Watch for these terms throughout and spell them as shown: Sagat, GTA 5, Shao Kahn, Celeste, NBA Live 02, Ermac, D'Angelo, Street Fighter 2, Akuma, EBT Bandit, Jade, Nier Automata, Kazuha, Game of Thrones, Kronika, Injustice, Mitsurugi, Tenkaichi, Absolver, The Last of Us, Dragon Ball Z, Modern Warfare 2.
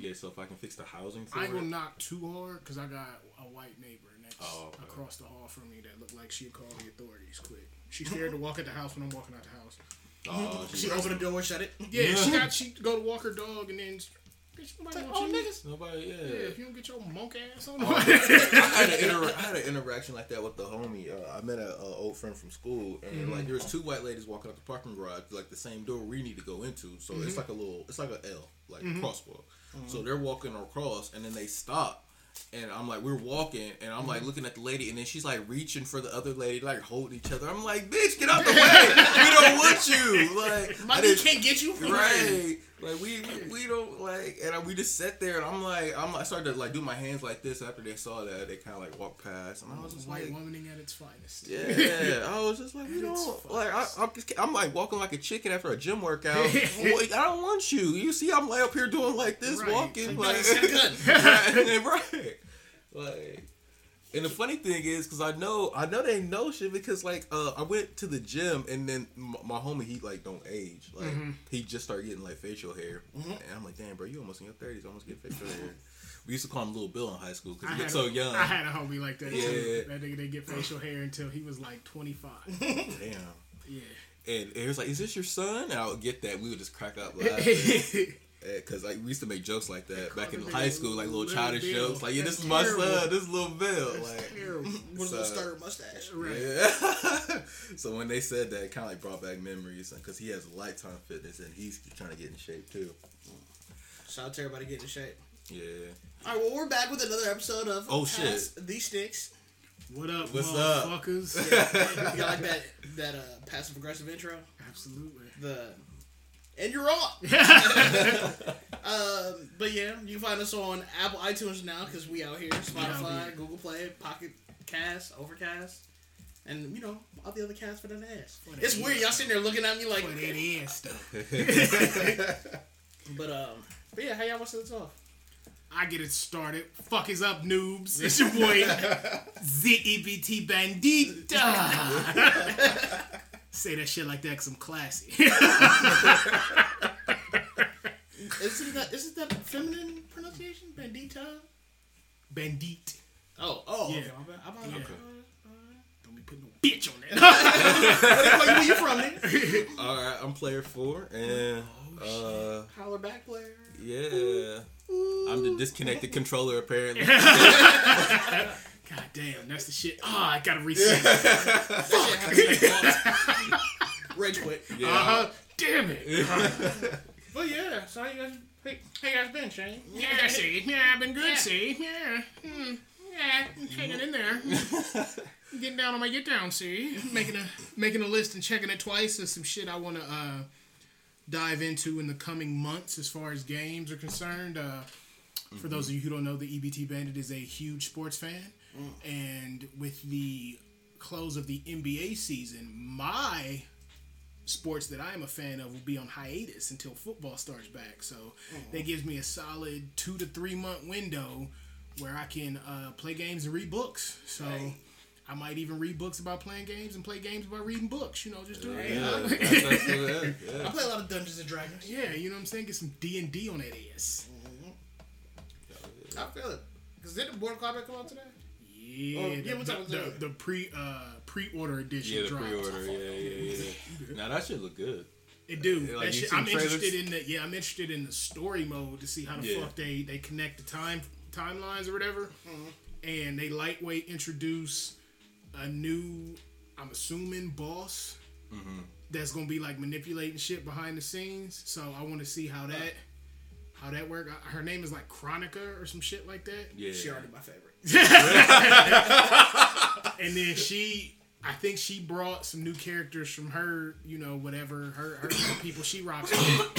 Yeah, so if I can fix the housing for it. I ain't gonna knock too hard because I got a white neighbor next across the hall from me that looked like she'd call the authorities quick. She's scared to walk at the house when I'm walking out the house. Oh, she opened the door, shut it. Yeah, she'd go to walk her dog and then. Nobody, yeah, if you don't get your monk ass on. I had an interaction like that with the homie. I met an old friend from school, and like there was two white ladies walking out the parking garage, like the same door we need to go into. So it's like a little, it's like an L, like crosswalk. So they're walking across, and then they stop. And I'm like, we're walking, and I'm like looking at the lady, and then she's like reaching for the other lady, like holding each other. I'm like, bitch, get out the way. We don't want you. Like, my dude can't get you. Right. Like we don't like, and we just sat there, and I started to like do my hands like this. After they saw that, they kind of like walked past, and I was just white like, womaning at its finest. Yeah, I was just like, we don't like. I'm like walking like a chicken after a gym workout. I don't want you. You see, I'm like up here doing like this, walking right. Like, and the funny thing is, because I know they know shit, because like I went to the gym, and then my homie, he like don't age, like he just started getting like facial hair, and I'm like, damn bro, you almost in your 30s, almost get facial hair. We used to call him Little Bill in high school because he looked so young. I had a homie like that too. That nigga didn't get facial hair until he was like 25. Damn. Yeah. And it was like, is this your son? And I would get that, we would just crack up laughing. Because like we used to make jokes like that back in high school, like little childish jokes. Like, yeah, this is my son, this is Little Bill. Like, with a little stirred mustache. Right. Yeah. So when they said that, it kind of like brought back memories, because he has Lifetime Fitness and he's trying to get in shape too. Shout out to everybody getting in shape. Yeah. All right. Well, we're back with another episode of Pass the Sticks. What up, motherfuckers? Yeah. You like that passive aggressive intro? Absolutely. And you're on. But yeah, you can find us on Apple iTunes now, because we out here. Spotify, Google Play, Pocket Cast, Overcast, and all the other casts for that ass. It's weird, y'all sitting there looking at me like that ass stuff. But yeah, how y'all watch this off? I get it started. Fuck is up, noobs. It's your boy EBT Bandit. Say that shit like that because I'm classy. Isn't that feminine pronunciation? Bandita? Bandit. Oh. Yeah. Okay. Don't be putting no bitch on that. Where you from, man? All right, I'm player 4. And, holler back, player. Yeah. Ooh. I'm the disconnected controller, apparently. God damn, that's the shit. I gotta reset. Fuck. Rage quit. Yeah. Damn it. But yeah, so how you guys been, Shane? Yeah, see. Yeah, I've been good, see. Yeah. Yeah, hanging in there. Getting down on my get down, see. Making a list and checking it twice is some shit I want to dive into in the coming months as far as games are concerned. For those of you who don't know, the EBT Bandit is a huge sports fan. And with the close of the NBA season, my sports that I am a fan of will be on hiatus until football starts back. So that gives me a solid 2 to 3 month window where I can play games and read books. So I might even read books about playing games and play games about reading books. Just do it. Yeah. I play a lot of Dungeons and Dragons. Yeah, you know what I'm saying? Get some D&D on that ass. I feel it. Because didn't Mortal Kombat come out today? Yeah, the pre-order edition. Yeah, the pre-order. Yeah. Now that shit look good. It do. Like, I'm interested in the. Yeah, I'm interested in the story mode to see how the fuck they connect the timelines or whatever. And they lightweight introduce a new, I'm assuming, boss that's gonna be like manipulating shit behind the scenes. So I want to see how that work. Her name is like Kronika or some shit like that. Yeah, she already my favorite. And then I think she brought some new characters from her, whatever her people she rocks with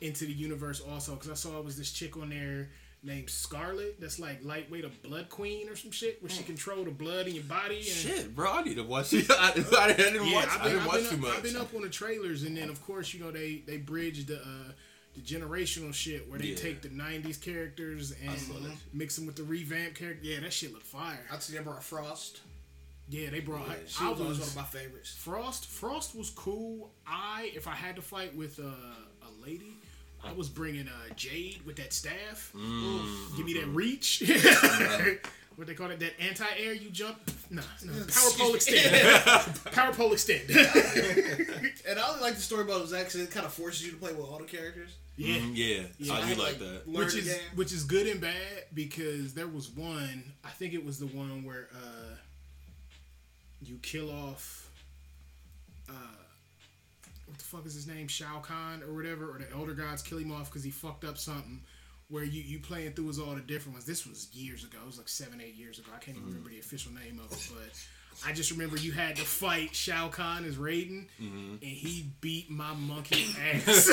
into the universe also, because I saw it was this chick on there named Scarlet that's like lightweight a blood queen or some shit where she control the blood in your body. And shit, bro, I need to watch it. I didn't watch too much. I've been up on the trailers, and then of course they bridge the generational shit where they take the 90s characters and mix them with the revamp character. Yeah, that shit looked fire. I'd say they brought Frost. Yeah, they brought she was one of my favorites. Frost was cool. If I had to fight with a lady, I was bringing Jade with that staff. Mm-hmm. Give me that reach. What they call it? That anti-air you jump? No. Power pole extend. Power pole extend. And I like the story about Zach because it kind of forces you to play with all the characters. Yeah. Mm-hmm, yeah. So I do like that. Which is good and bad because there was one, I think it was the one where you kill off what the fuck is his name? Shao Kahn or whatever, or the Elder Gods kill him off because he fucked up something. Where you playing through is all the different ones. This was years ago. It was like 7-8 years ago. I can't even remember the official name of it, but I just remember you had to fight Shao Kahn as Raiden, and he beat my monkey ass.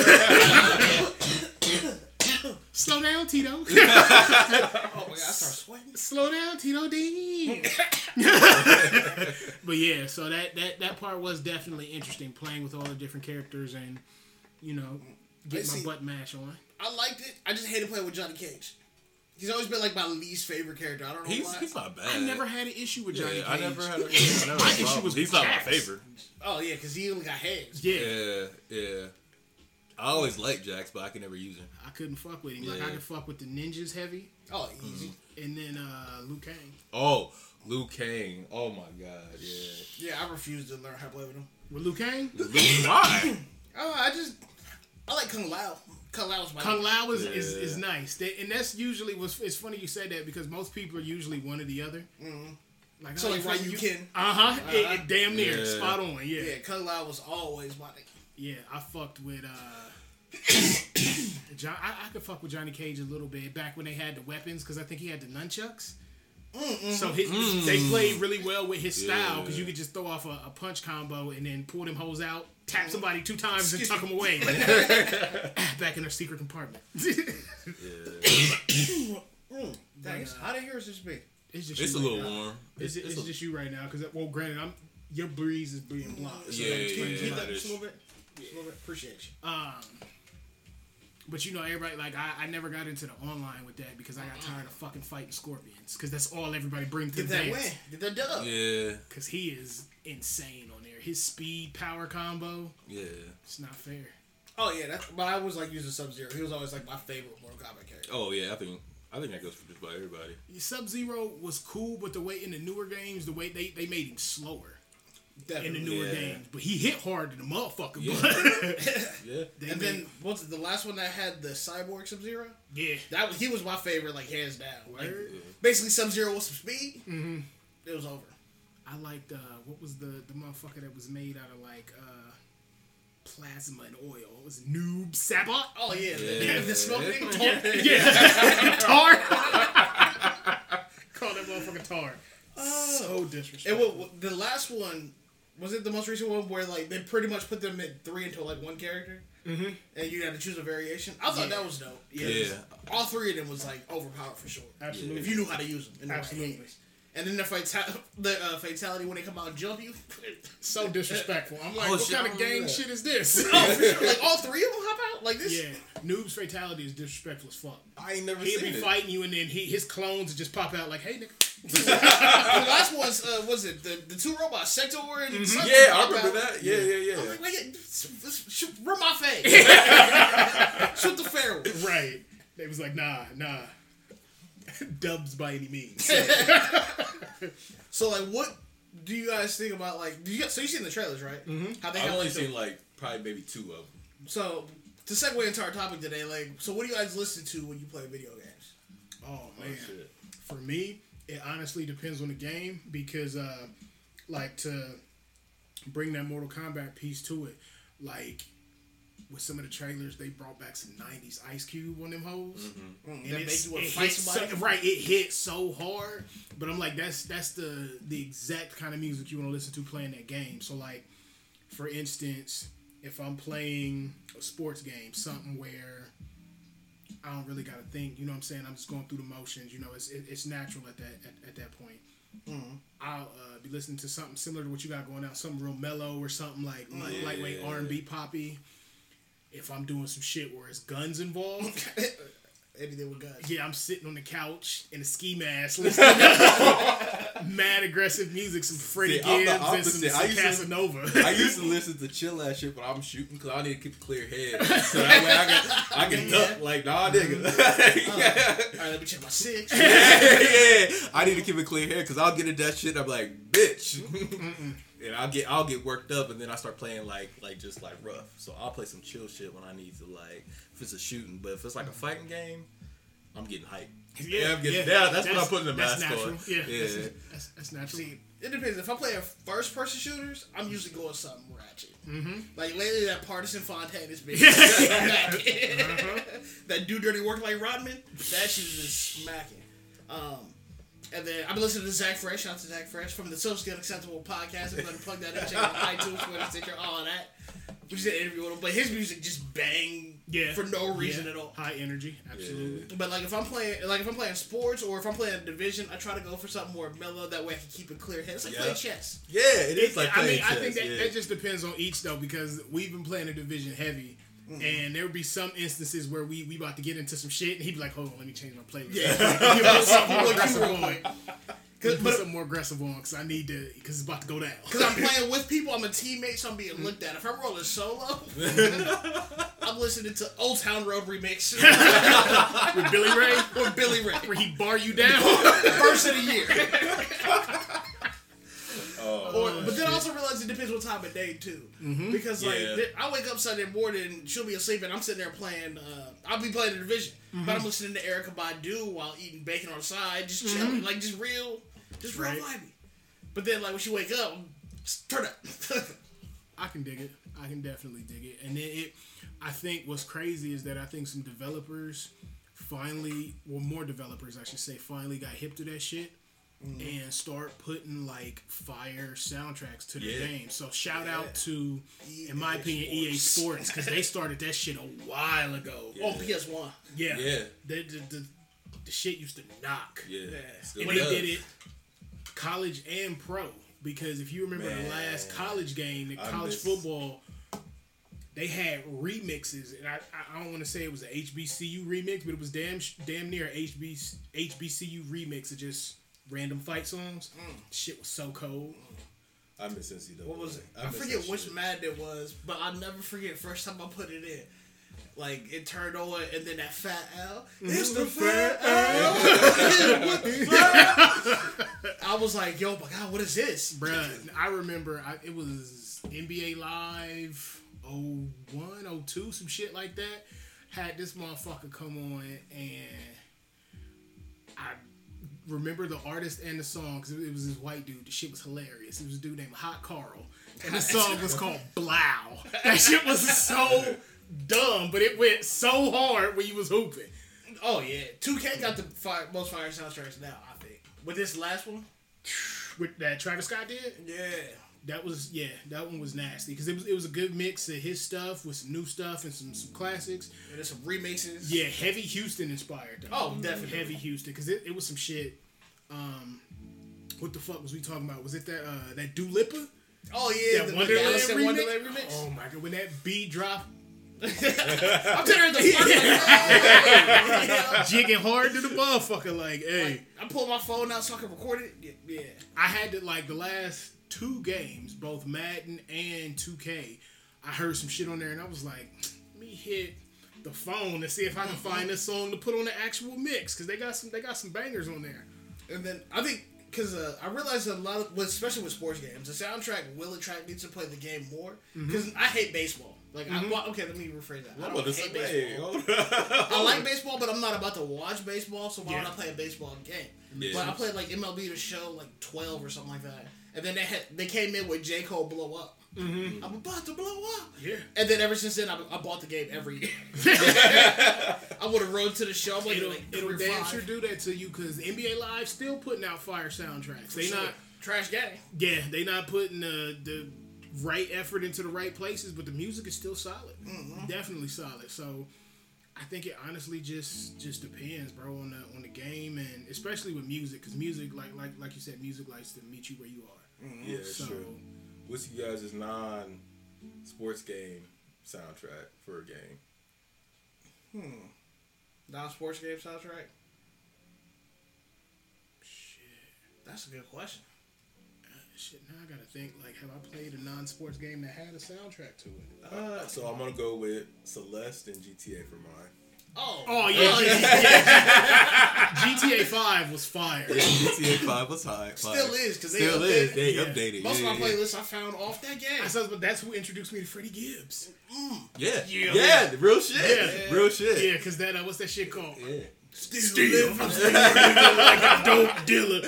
Slow down, Tito. Oh my God, I start sweating. Slow down, Tito D. But yeah, so that part was definitely interesting, playing with all the different characters and, you know, get my butt mash on. I liked it. I just hated playing with Johnny Cage. He's always been like my least favorite character. I don't know why. He's not bad. I never had an issue with Johnny Cage. I never had an issue. My issue was he's not my favorite. Oh yeah, because he only got hands. Yeah. I always liked Jax, but I could never use him. I couldn't fuck with him. Yeah. Like I could fuck with the ninjas heavy. Oh, easy. And then Liu Kang. Oh, Liu Kang. Oh my God. Yeah. Yeah, I refused to learn how to play with him. With Liu Kang? Why? Oh, I like Kung Lao. Kung Lao is nice. And that's usually it's funny you say that because most people are usually one or the other. Mm-hmm. Like, so, like you can. It damn near. Yeah. Spot on, yeah. Yeah, Kung Lao was always my. Yeah, I fucked with. I could fuck with Johnny Cage a little bit back when they had the weapons because I think he had the nunchucks. Mm-mm. So they played really well with his style because you could just throw off a punch combo and then pull them hoes out, tap somebody 2 times and tuck them away. Back in our secret compartment. Yeah. Dang, it's hot in here. It's just me. It's a little warm. It's just you right now because granted, your breeze is being blocked. So yeah. Just a little bit. Just a little bit. Appreciate you. But you know, everybody, like, I never got into the online with that because I got tired of fucking fighting scorpions. Because that's all everybody brings to the dance. Get that dub. Yeah. Because he is insane on there. His speed power combo. Yeah. It's not fair. Oh, yeah. But I was, like, using Sub-Zero. He was always, like, my favorite Mortal Kombat character. Oh, yeah. I think that goes for just about everybody. Sub-Zero was cool, but the way in the newer games, the way they made him slower. Definitely. In the newer games, but he hit hard in the motherfucker. Yeah. Yeah. And then what's the last one that had the cyborg Sub-Zero? Yeah, he was my favorite, like hands down. Like, basically, Sub-Zero with some speed. Mm-hmm. It was over. I liked what was the motherfucker that was made out of like plasma and oil? It was Noob Sabot. Oh yeah, the smoking tar. Call that motherfucker tar. So disrespectful. And the last one. Was it the most recent one where like they pretty much put them in 3 into like one character, and you had to choose a variation? I thought that was dope. Yeah. All 3 of them was like overpowered for sure. Absolutely. If you knew how to use them. Absolutely. And then the fatality when they come out and jump you, so disrespectful. I'm like, what kind of game shit is this? Oh, for sure. Like all 3 of them hop out like this. Yeah. Noob's fatality is disrespectful as fuck. I ain't never seen it. He'll be fighting you and then his clones just pop out like, hey nigga. The last one's was it the 2 robots, Sektor and something? Yeah, I remember that. Yeah. I'm like, wait, shoot, run my face. Shoot the fair one. Right. They was like, nah. Dubs by any means. So like, what do you guys think about like? So you seen the trailers, right? Mm-hmm. I've only seen like probably maybe 2 of them. So to segue into our topic today, like, so what do you guys listen to when you play video games? Oh man, shit. For me. It honestly depends on the game because, like, to bring that Mortal Kombat piece to it, like, with some of the trailers, they brought back some 90s Ice Cube on them hoes. Mm-hmm. And it hit so hard. But I'm like, that's the exact kind of music you want to listen to playing that game. So, like, for instance, if I'm playing a sports game, something where I don't really gotta think, you know what I'm saying? I'm just going through the motions, you know. It's natural at that point. Mm-hmm. I'll be listening to something similar to what you got going on, something real mellow or something like lightweight R&B poppy. If I'm doing some shit where it's guns involved, anything with guns. Yeah, I'm sitting on the couch in a ski mask listening. mad aggressive music, some Freddie Gibbs and some Casanova. I used to listen to chill ass shit, but I'm shooting because I need to keep a clear head. So that way I can duck like, nah, nigga. All right, let me check my six. Yeah. I need to keep a clear head because I'll get into that shit and I'm like, bitch. And I'll get worked up, and then I start playing like rough. So I'll play some chill shit when I need to, like, if it's a shooting. But if it's like a fighting game, I'm getting hyped. Yeah, I'm getting down. That's what I'm putting the mask on. Yeah. That's natural. See, it depends. If I'm playing first person shooters, I'm usually going something ratchet. Mm-hmm. Like lately, that Partisan Fontaine is big. That do dirty work like Rodman. That shit is just smacking. And then I've been listening to Zach Fresh. Shout out to Zach Fresh from the Socially Unacceptable podcast. I'm going to plug that up. Check out iTunes, Twitter, Stitcher, all of that. We just did an interview with him, but his music just bang for no reason at all. High energy, absolutely. Yeah. But if I'm playing sports or if I'm playing a division, I try to go for something more mellow. That way I can keep a clear head. It's like playing chess. Yeah, it is like playing chess. I think that just depends on each though, because we've been playing a division heavy. Mm-hmm. And there would be some instances where we about to get into some shit, and he'd be like, hold on, let me change my playlist. Yeah. Put something more aggressive on, because I need to, because it's about to go down. Because I'm playing with people, I'm a teammate, so I'm being looked at. If I'm rolling solo, I'm listening to Old Town Road Remix. With Billy Ray? With Billy Ray. Where he bar you down. First of the year. But then I also realize it depends what time of day too, because I wake up Sunday morning and she'll be asleep and I'm sitting there playing. I'll be playing the division, but I'm listening to Erykah Badu while eating bacon on the side, just chilling, like just real vibey. But then like when she wake up, just turn up. I can dig it. I can definitely dig it. And then I think what's crazy is that I think some developers more developers got hip to that shit. Mm. And start putting like fire soundtracks to the game. So shout out to, in my opinion, EA Sports, because they started that shit a while ago. Yeah. On PS1. Yeah. Yeah. The shit used to knock. Yeah. And they did it college and pro, because if you remember the last college game, football, they had remixes, and I don't want to say it was an HBCU remix, but it was damn near HBCU remix. It just random fight songs. Shit was so cold. I miss NCAA. What was it? I forget which Madden it was, but I'll never forget first time I put it in. Like, it turned on, and then that fat L. It's the fat L. I was like, yo, my God, what is this? Bruh, I remember it was NBA Live 01, 02, some shit like that. Had this motherfucker come on, and I remember the artist and the song, because it was this white dude. The shit was hilarious. It was a dude named Hot Carl, and the song was called Blow. That shit was so dumb, but it went so hard when you was hooping. Oh yeah, 2K got the most fire soundtracks now, I think. With this last one, with that Travis Scott did, that one was nasty, because it was a good mix of his stuff with some new stuff and some classics. And there's some remixes. Yeah, heavy Houston inspired though. Oh, definitely. Heavy Houston, because it was some shit. What the fuck was we talking about? Was it that Dua Lipa? Oh yeah, that Wonderland remix. Oh my God, when that beat dropped. I'm telling you, jigging hard to the motherfucker, like, hey. Like, I pulled my phone out so I could record it. Yeah. I had to, like, the last 2 games, both Madden and 2K, I heard some shit on there and I was like, let me hit the phone and see if I can find this song to put on the actual mix, because they got some bangers on there. And then I think, because I realized a lot of, especially with sports games, the soundtrack will attract me to play the game more, because I hate baseball. Like, let me rephrase that. I don't hate baseball. I like baseball, but I'm not about to watch baseball, so why would I play a baseball game? Yeah. But I played like MLB The Show like 12 or something like that. And then they came in with J. Cole Blow Up. Mm-hmm. I'm about to blow up. Yeah. And then ever since then, I bought the game every year. I would have rode to the show. It'll damn sure do that to you, because NBA Live still putting out fire soundtracks. They not trash game. Yeah, they not putting the right effort into the right places, but the music is still solid. Mm-hmm. Definitely solid. So I think it honestly just depends, bro, on the game, and especially with music, because music, like you said, music likes to meet you where you are. Mm-hmm. Yeah, so, sure. What's you guys' non-sports game soundtrack for a game? Non-sports game soundtrack? Shit. That's a good question. Shit, now I gotta think, like, have I played a non-sports game that had a soundtrack to it? So I'm gonna go with Celeste and GTA for mine. Oh yeah. GTA 5 was fire. Yeah, GTA 5 was high. Still is, because they updated. They updated. Most of my playlists I found off that game. But that's who introduced me to Freddie Gibbs. Yeah, real shit. Yeah, because that, what's that shit called? Yeah. Still live. Like a dope dealer.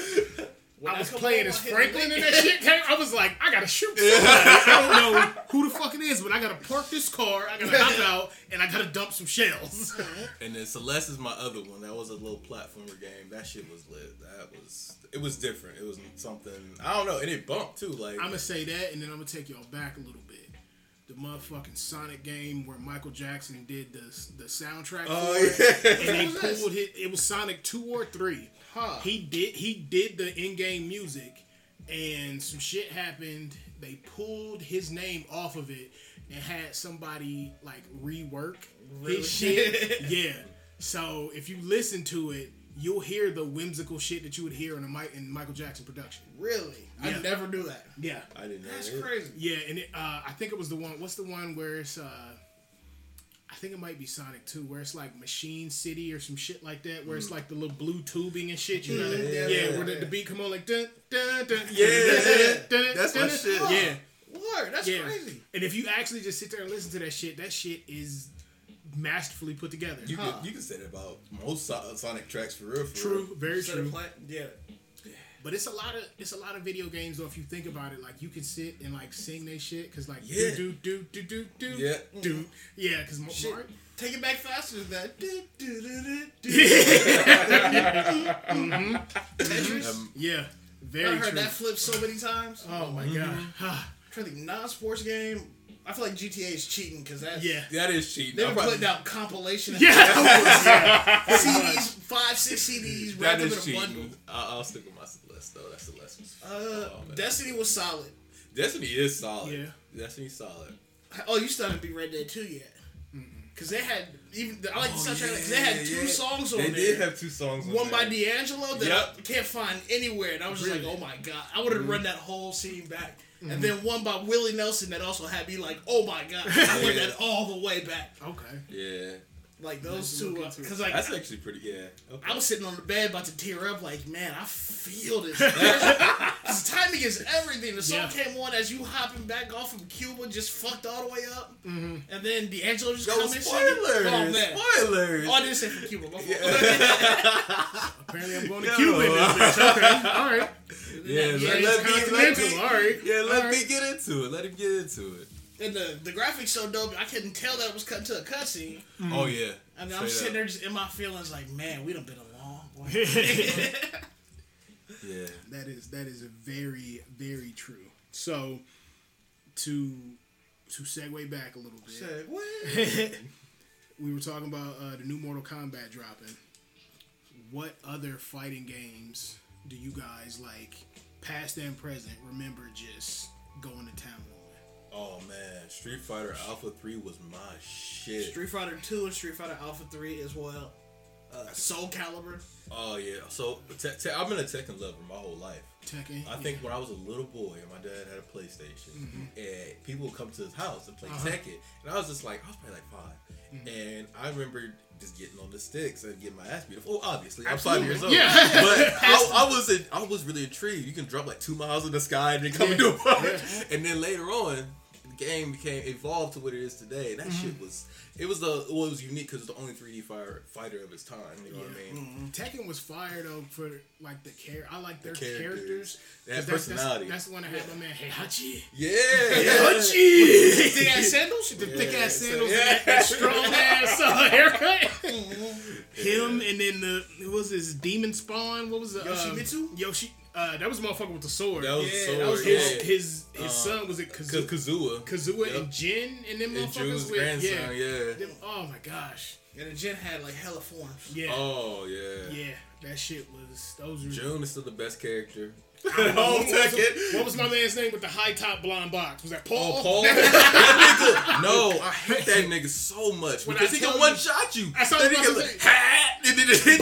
When I was playing as Franklin and that shit came. I was like, I gotta shoot somebody. I don't know who the fuck it is, but I gotta park this car, I gotta hop out, and I gotta dump some shells. And then Celeste is my other one. That was a little platformer game. That shit was lit. It was different. It was something, I don't know, and it bumped too. Like, I'm gonna say that, and then I'm gonna take y'all back a little bit. The motherfucking Sonic game where Michael Jackson did the soundtrack. And they pulled it. It was Sonic 2 or 3. Huh. He did the in-game music, and some shit happened. They pulled his name off of it and had somebody like rework his shit. Yeah. So if you listen to it, you'll hear the whimsical shit that you would hear in in Michael Jackson production. Really? Yeah. I never knew that. Yeah. I didn't know. That's crazy. Yeah, and it, I think it was the one. What's the one where it's? I think it might be Sonic 2, where it's like Machine City or some shit like that, where it's like the little blue tubing and shit, you know? Where the beat come on like dun dun dun. Yeah. That's my shit. Yeah. Word, that's crazy. And if you actually just sit there and listen to that shit is masterfully put together. You can say that about most Sonic tracks for real. True, very true. Yeah. But it's a lot of video games, though, if you think about it. Like, you can sit and like sing they shit, cause like cause Mario, take it back faster than that. Yeah, very true. I heard that flip so many times. Oh my god! Trying to think, non-sports game. I feel like GTA is cheating, because that is cheating. They've been putting out compilation CDs, 5-6 CDs wrapped up in a bundle. I'll stick with my Celeste though. That's Celeste. Destiny was solid. Destiny is solid. Yeah, Destiny's solid. Oh, you still haven't beat Red Dead 2 yet? Because they had the soundtrack. Yeah, because they had two songs on there. They did have two songs on there. One by D'Angelo that I can't find anywhere, and I was just like, oh my god, I would have run that whole scene back. Mm-hmm. And then one by Willie Nelson that also had me like, oh my god, I went that all the way back. Okay. Yeah. Like those two, because like that's actually pretty. Yeah. Okay. I was sitting on the bed about to tear up, like, man, I feel this. Because timing is everything. The song came on as you hopping back off from Cuba, just fucked all the way up, and then D'Angelo just comes in. Spoilers! Oh, I didn't say from Cuba. Apparently, I'm going to Cuba in this bitch. Okay, all right. Let me get into it. Let him get into it. And the graphics so dope, I couldn't tell that it was cut to a cutscene. Oh, yeah. I mean, I'm sitting there just in my feelings like, man, we done been a long way. Yeah. That is very, very true. So, to segue back a little bit. Segue. We were talking about the new Mortal Kombat dropping. What other fighting games do you guys, like, past and present, remember just going to town on? Oh man, Street Fighter Alpha 3 was my shit. Street Fighter 2 and Street Fighter Alpha 3 as well. Soul Calibur. Oh yeah, so I've been a Tekken lover my whole life. Tekken. I think when I was a little boy and my dad had a PlayStation, and people would come to his house and play Tekken, and I was just like, I was probably like 5. And I remember just getting on the sticks and getting my ass beat. Oh, obviously, I'm 5 years old. Yeah. But I was really intrigued. You can drop like 2 miles in the sky and then come and do it. And then later on, game evolved to what it is today. That shit was it was unique because it's the only 3D fighter of its time. You know what I mean? Tekken was fire though for like the care. I like their characters. They have personality. That's the one that had my man Heihachi. Yeah, Heihachi. Thick ass sandals. The thick ass sandals. Yeah. That strong ass haircut. Him and then what was his demon spawn? What was the Yoshimitsu? That was a motherfucker with the sword. That was the sword. That was his son. Was it Kazuha? Kazuha and Jin and them motherfuckers. June's grandson, them, oh my gosh. And then Jin had like hella forms. Yeah. Oh yeah. Yeah, that shit was. Those were June is still the best character. What was my man's name with the high top blonde box? Was that Paul? Oh, Paul? That nigga. No, I hate that nigga so much because he can one shot you. I saw that nigga. Like, and then it hit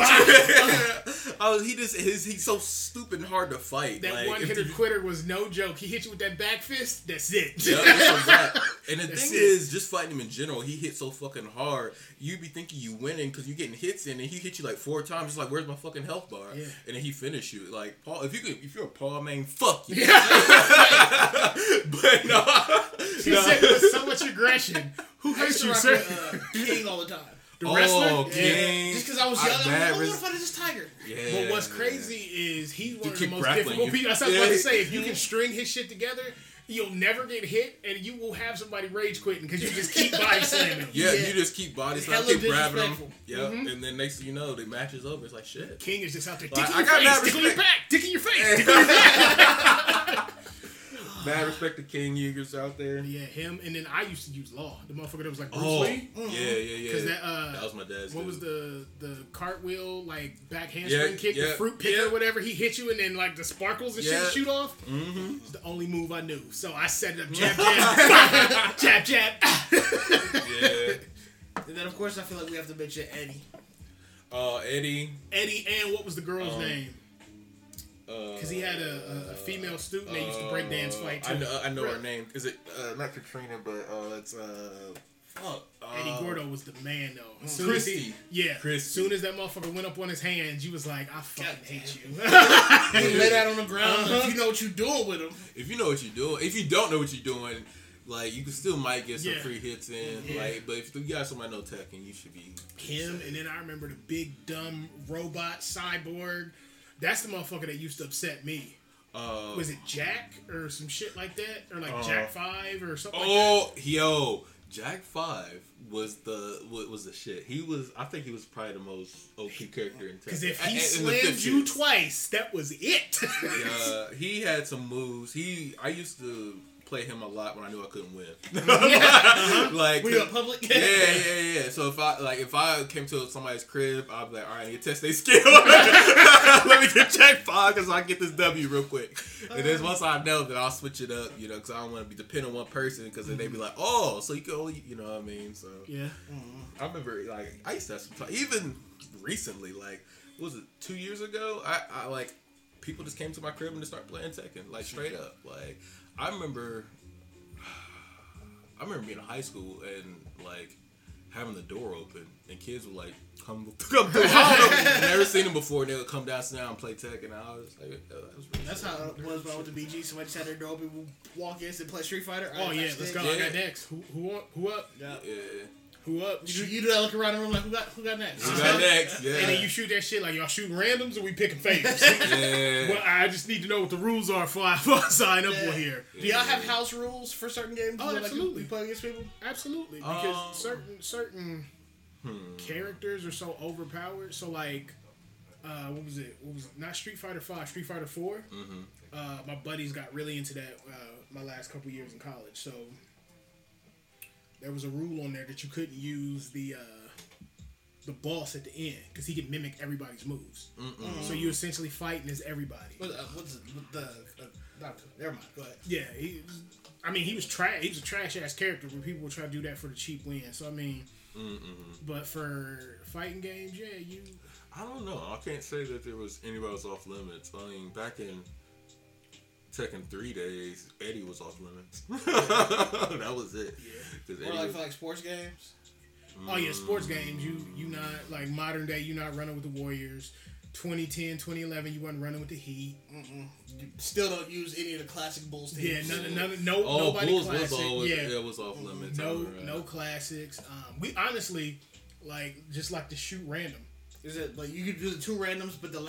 you. Oh, he's so stupid and hard to fight. That like, one-hitter quitter was no joke. He hit you with that back fist, that's it. Yeah, that. And the thing is, just fighting him in general, he hit so fucking hard, you be thinking you winning because you're getting hits in, and he hit you like 4 times. It's like, where's my fucking health bar? Yeah. And then he finished you. Like, Paul, if you're a Paul main, fuck you. But no. He said with so much aggression, who hates you, sir? King all the time. The wrestler? Oh, King. Yeah. Just because I was young, I was like, what about this tiger? Yeah, but what's crazy is he's one of the most difficult people. That's what I was about to say. If you can string his shit together, you'll never get hit, and you will have somebody rage quitting because you just keep body slamming him. Yeah, you just keep body slamming, keep grabbing him. Yeah, and then next thing you know, the match is over. It's like, shit. King is just out there, dick in your face, dick on your back, dick in your face, dick in your back. Mad respect to King Yeager's out there. Yeah, him. And then I used to use Law, the motherfucker that was like Bruce Lee. Yeah. Because that was my dad's. What dude. Was the cartwheel like back handspring kick, the fruit pick or whatever? He hit you and then like the sparkles and shit shoot off. Mm-hmm. It's the only move I knew, so I set it up. Jab jab, jab jab. Yeah. And then of course I feel like we have to mention Eddie. Eddie, and what was the girl's name? Because he had a female student that used to break dance fight too. I know her name. Is it not Katrina, but it's fuck. Eddie Gordo was the man though. Christy. Yeah. As soon as that motherfucker went up on his hands, you was like, I fucking hate you. You lay that on the ground. If you know what you're doing with him. If you know what you're doing. If you don't know what you're doing, like you still might get some free hits in. Yeah. Like, but if you got somebody no Tekken, you should be him. And then I remember the big dumb robot cyborg. That's the motherfucker that used to upset me. Was it Jack or some shit like that? Or like Jack 5 or something like that? Oh, yo. Jack 5 was the shit. I think he was probably the most OP character in Tekken. Because if he slammed you twice, that was it. He had some moves. I used to play him a lot when I knew I couldn't win. Like, were you in public? Yeah. So if I came to somebody's crib, I'd be like, all right, I need to test their skill. Let me get Jack 5 because I get this W real quick. And then once I know that, I'll switch it up, you know, because I don't want to be dependent on one person because then they'd be like, oh, so you can only, you know what I mean? So yeah. I remember, like, I used to have some time, even recently, like, what was it, 2 years ago? I like, people just came to my crib and just started playing Tekken, like, straight up. Like, I remember being in high school and like having the door open and kids would like come through. I don't know, never seen them before. And they would come down, sit down, and play Tekken. And I was like, oh, that was really that's sick. How it was when I went to BG. Somebody just had their door open, walk in and play Street Fighter. Oh yeah, let's go. Yeah. I got next. Who up? Yeah. Who up? You do that look around the room like who got next? Who got next? Yeah. And then you shoot that shit like y'all shooting randoms or we picking favorites. Yeah. Well, I just need to know what the rules are before I sign up for here. Yeah. Do y'all have house rules for certain games? Oh, absolutely. Like, play against people? Absolutely. Because certain characters are so overpowered. So like, what was it? Not Street Fighter 5, Street Fighter 4. Mm-hmm. My buddies got really into that my last couple years in college. So there was a rule on there that you couldn't use the boss at the end because he could mimic everybody's moves. Mm-mm. So you're essentially fighting as everybody. Never mind. Go ahead. Yeah, he was trash. He was a trash ass character, but people would try to do that for the cheap win. So I mean, but for fighting games, I don't know. I can't say that there was anybody was off limits. I mean, back in Tekken 3 days, Eddie was off limits. That was it. Yeah. Or like for like sports games. Oh yeah, sports games. You not like modern day. You not running with the Warriors. 2010, 2011, you wasn't running with the Heat. Mm-mm. You still don't use any of the classic Bulls teams. Yeah, nobody Bulls classic. It was off limits. No classics. We honestly just like to shoot random. Is it like you could do the 2 randoms, but the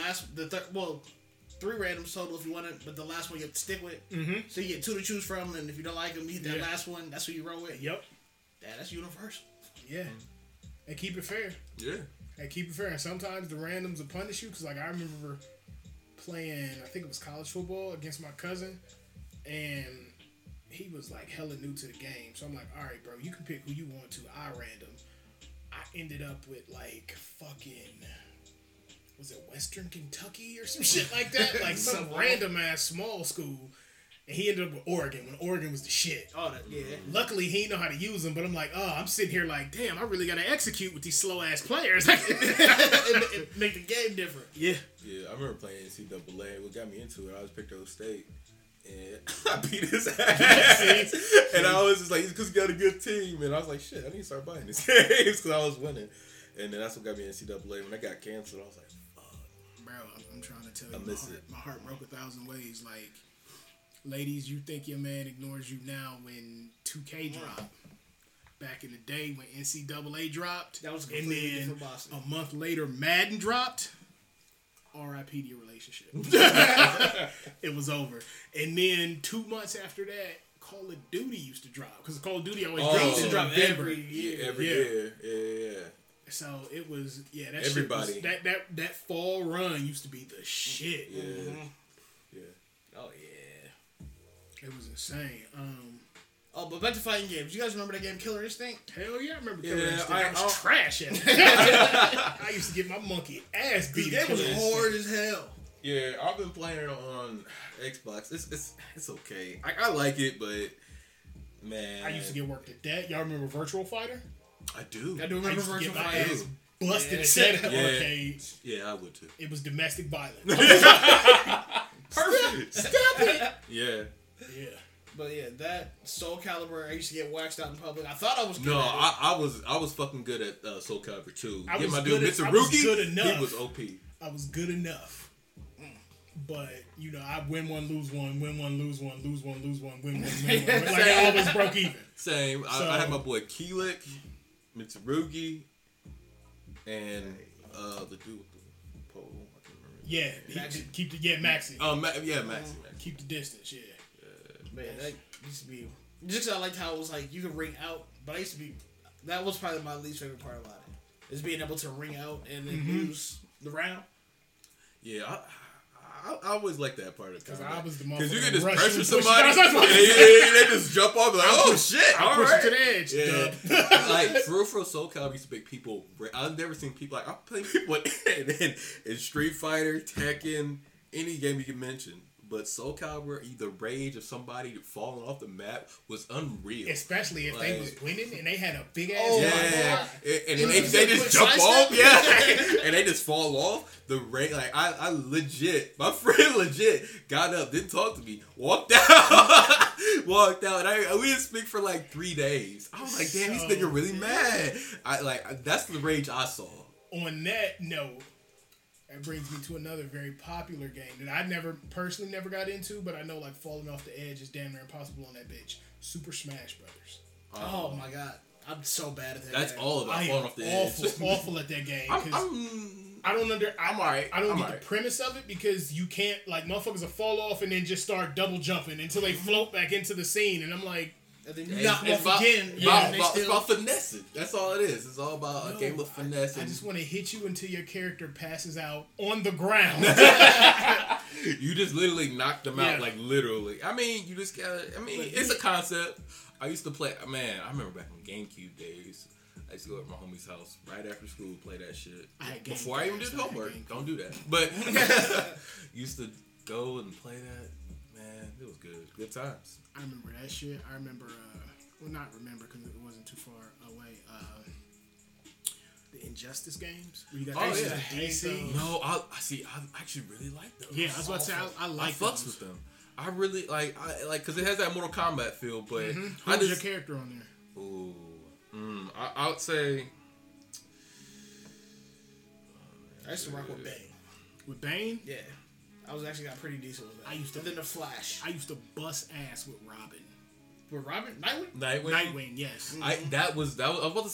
3 randoms total if you want it, but the last one you have to stick with. Mm-hmm. So you get 2 to choose from, and if you don't like them, you hit that last one. That's who you roll with. Yep. That's universal. Yeah. And keep it fair. Yeah. And keep it fair. And sometimes the randoms will punish you, because like I remember playing, I think it was college football against my cousin, and he was like hella new to the game. So I'm like, all right, bro, you can pick who you want to. I random. I ended up with like fucking... was it Western Kentucky or some shit like that? Like some random ass small school. And he ended up with Oregon when Oregon was the shit. Oh, yeah. Luckily, he didn't know how to use them, but I'm like, oh, I'm sitting here like, damn, I really got to execute with these slow-ass players. and make the game different. Yeah. Yeah, I remember playing NCAA. What got me into it, I was picked up state. And I beat his ass. And I was just like, it's because he got a good team. And I was like, shit, I need to start buying these games because I was winning. And then that's what got me in NCAA. When I got canceled, I was like, fuck. Bro, I'm trying to tell you, my heart broke 1,000 ways. Like, ladies, you think your man ignores you now when 2K dropped. Back in the day when NCAA dropped. That was completely different boss. A month later, Madden dropped. R.I.P. to your relationship. It was over. And then 2 months after that, Call of Duty used to drop. Because Call of Duty always dropped every year. Yeah. So it was, that everybody. Shit was, that fall run used to be the shit. Yeah. Mm-hmm. Yeah. Oh, yeah. It was insane. But back to fighting games. You guys remember that game Killer Instinct? Hell yeah, I remember Killer Instinct. I was trash at it. I used to get my monkey ass beat. That was hard as hell. Yeah, I've been playing it on Xbox. It's okay. I like it, but man, I used to get worked at that. Y'all remember Virtual Fighter? I do remember Virtual Fighter. Busted set at arcades. Yeah, I would too. It was domestic violence. Perfect. Stop it. Yeah. Yeah. But yeah, that Soul Calibur, I used to get waxed out in public. I thought I was good at it. I was fucking good at Soul Calibur 2. Yeah, my dude, Mr. Rookie, he was OP. I was good enough. But, you know, I win one, lose one. Like, I always broke even. Same. So, I had my boy Keelik, Mitsurugi, and the dude with the pole. I can't remember. Yeah, Maxie. Maxie. Keep the distance, yeah. Man, that used to be... Just I liked how it was like, you could ring out, but I used to be... That was probably my least favorite part about it, is being able to ring out and then lose the round. Yeah, I always liked that part of combat. Because you can just pressure somebody, and they just jump off and like, oh shit, I'll push you to the edge. Yeah. Like, for real, Soul Calibur used to make people... I've never seen people like... I play people in Street Fighter, Tekken, any game you can mention. But Soul Calibur, the rage of somebody falling off the map was unreal. Especially if they was winning and they had a big ass. And they just jump off. Yeah, and they just fall off. The rage, like I legit, my friend legit got up, didn't talk to me, walked out, and we didn't speak for like 3 days. I was like, damn, this nigga really mad. That's the rage I saw. On that note. That brings me to another very popular game that I personally never got into, but I know like falling off the edge is damn near impossible on that bitch. Super Smash Brothers. Oh my god, I'm so bad at that. That's all about falling off the edge. I'm awful at that game. I don't get the premise of it, because you can't, like, motherfuckers will fall off and then just start double jumping until they float back into the scene, and I'm like. It's about finessing. That's all it is. It's all about a game of finessing. I just want to hit you until your character passes out on the ground. You just literally knocked them out, like literally. I mean, you just gotta. I mean, it's a concept. I used to play. Man, I remember back in GameCube days. I used to go to my homie's house right after school, play that shit before I even did homework. Don't do that. But used to go and play that. Man, it was good times. I remember that shit. I remember, because it wasn't too far away. The Injustice games. Where you got DC. No, I actually really like those. Yeah, I was about to say I like. I fucks with them. I really like because it has that Mortal Kombat feel. But who's your character on there? Ooh, I would say. I used to rock with Bane. With Bane? Yeah. I was actually got pretty decent with that. Then the Flash. I used to bust ass with Robin. With Robin? Nightwing? Nightwing, yes. I was about to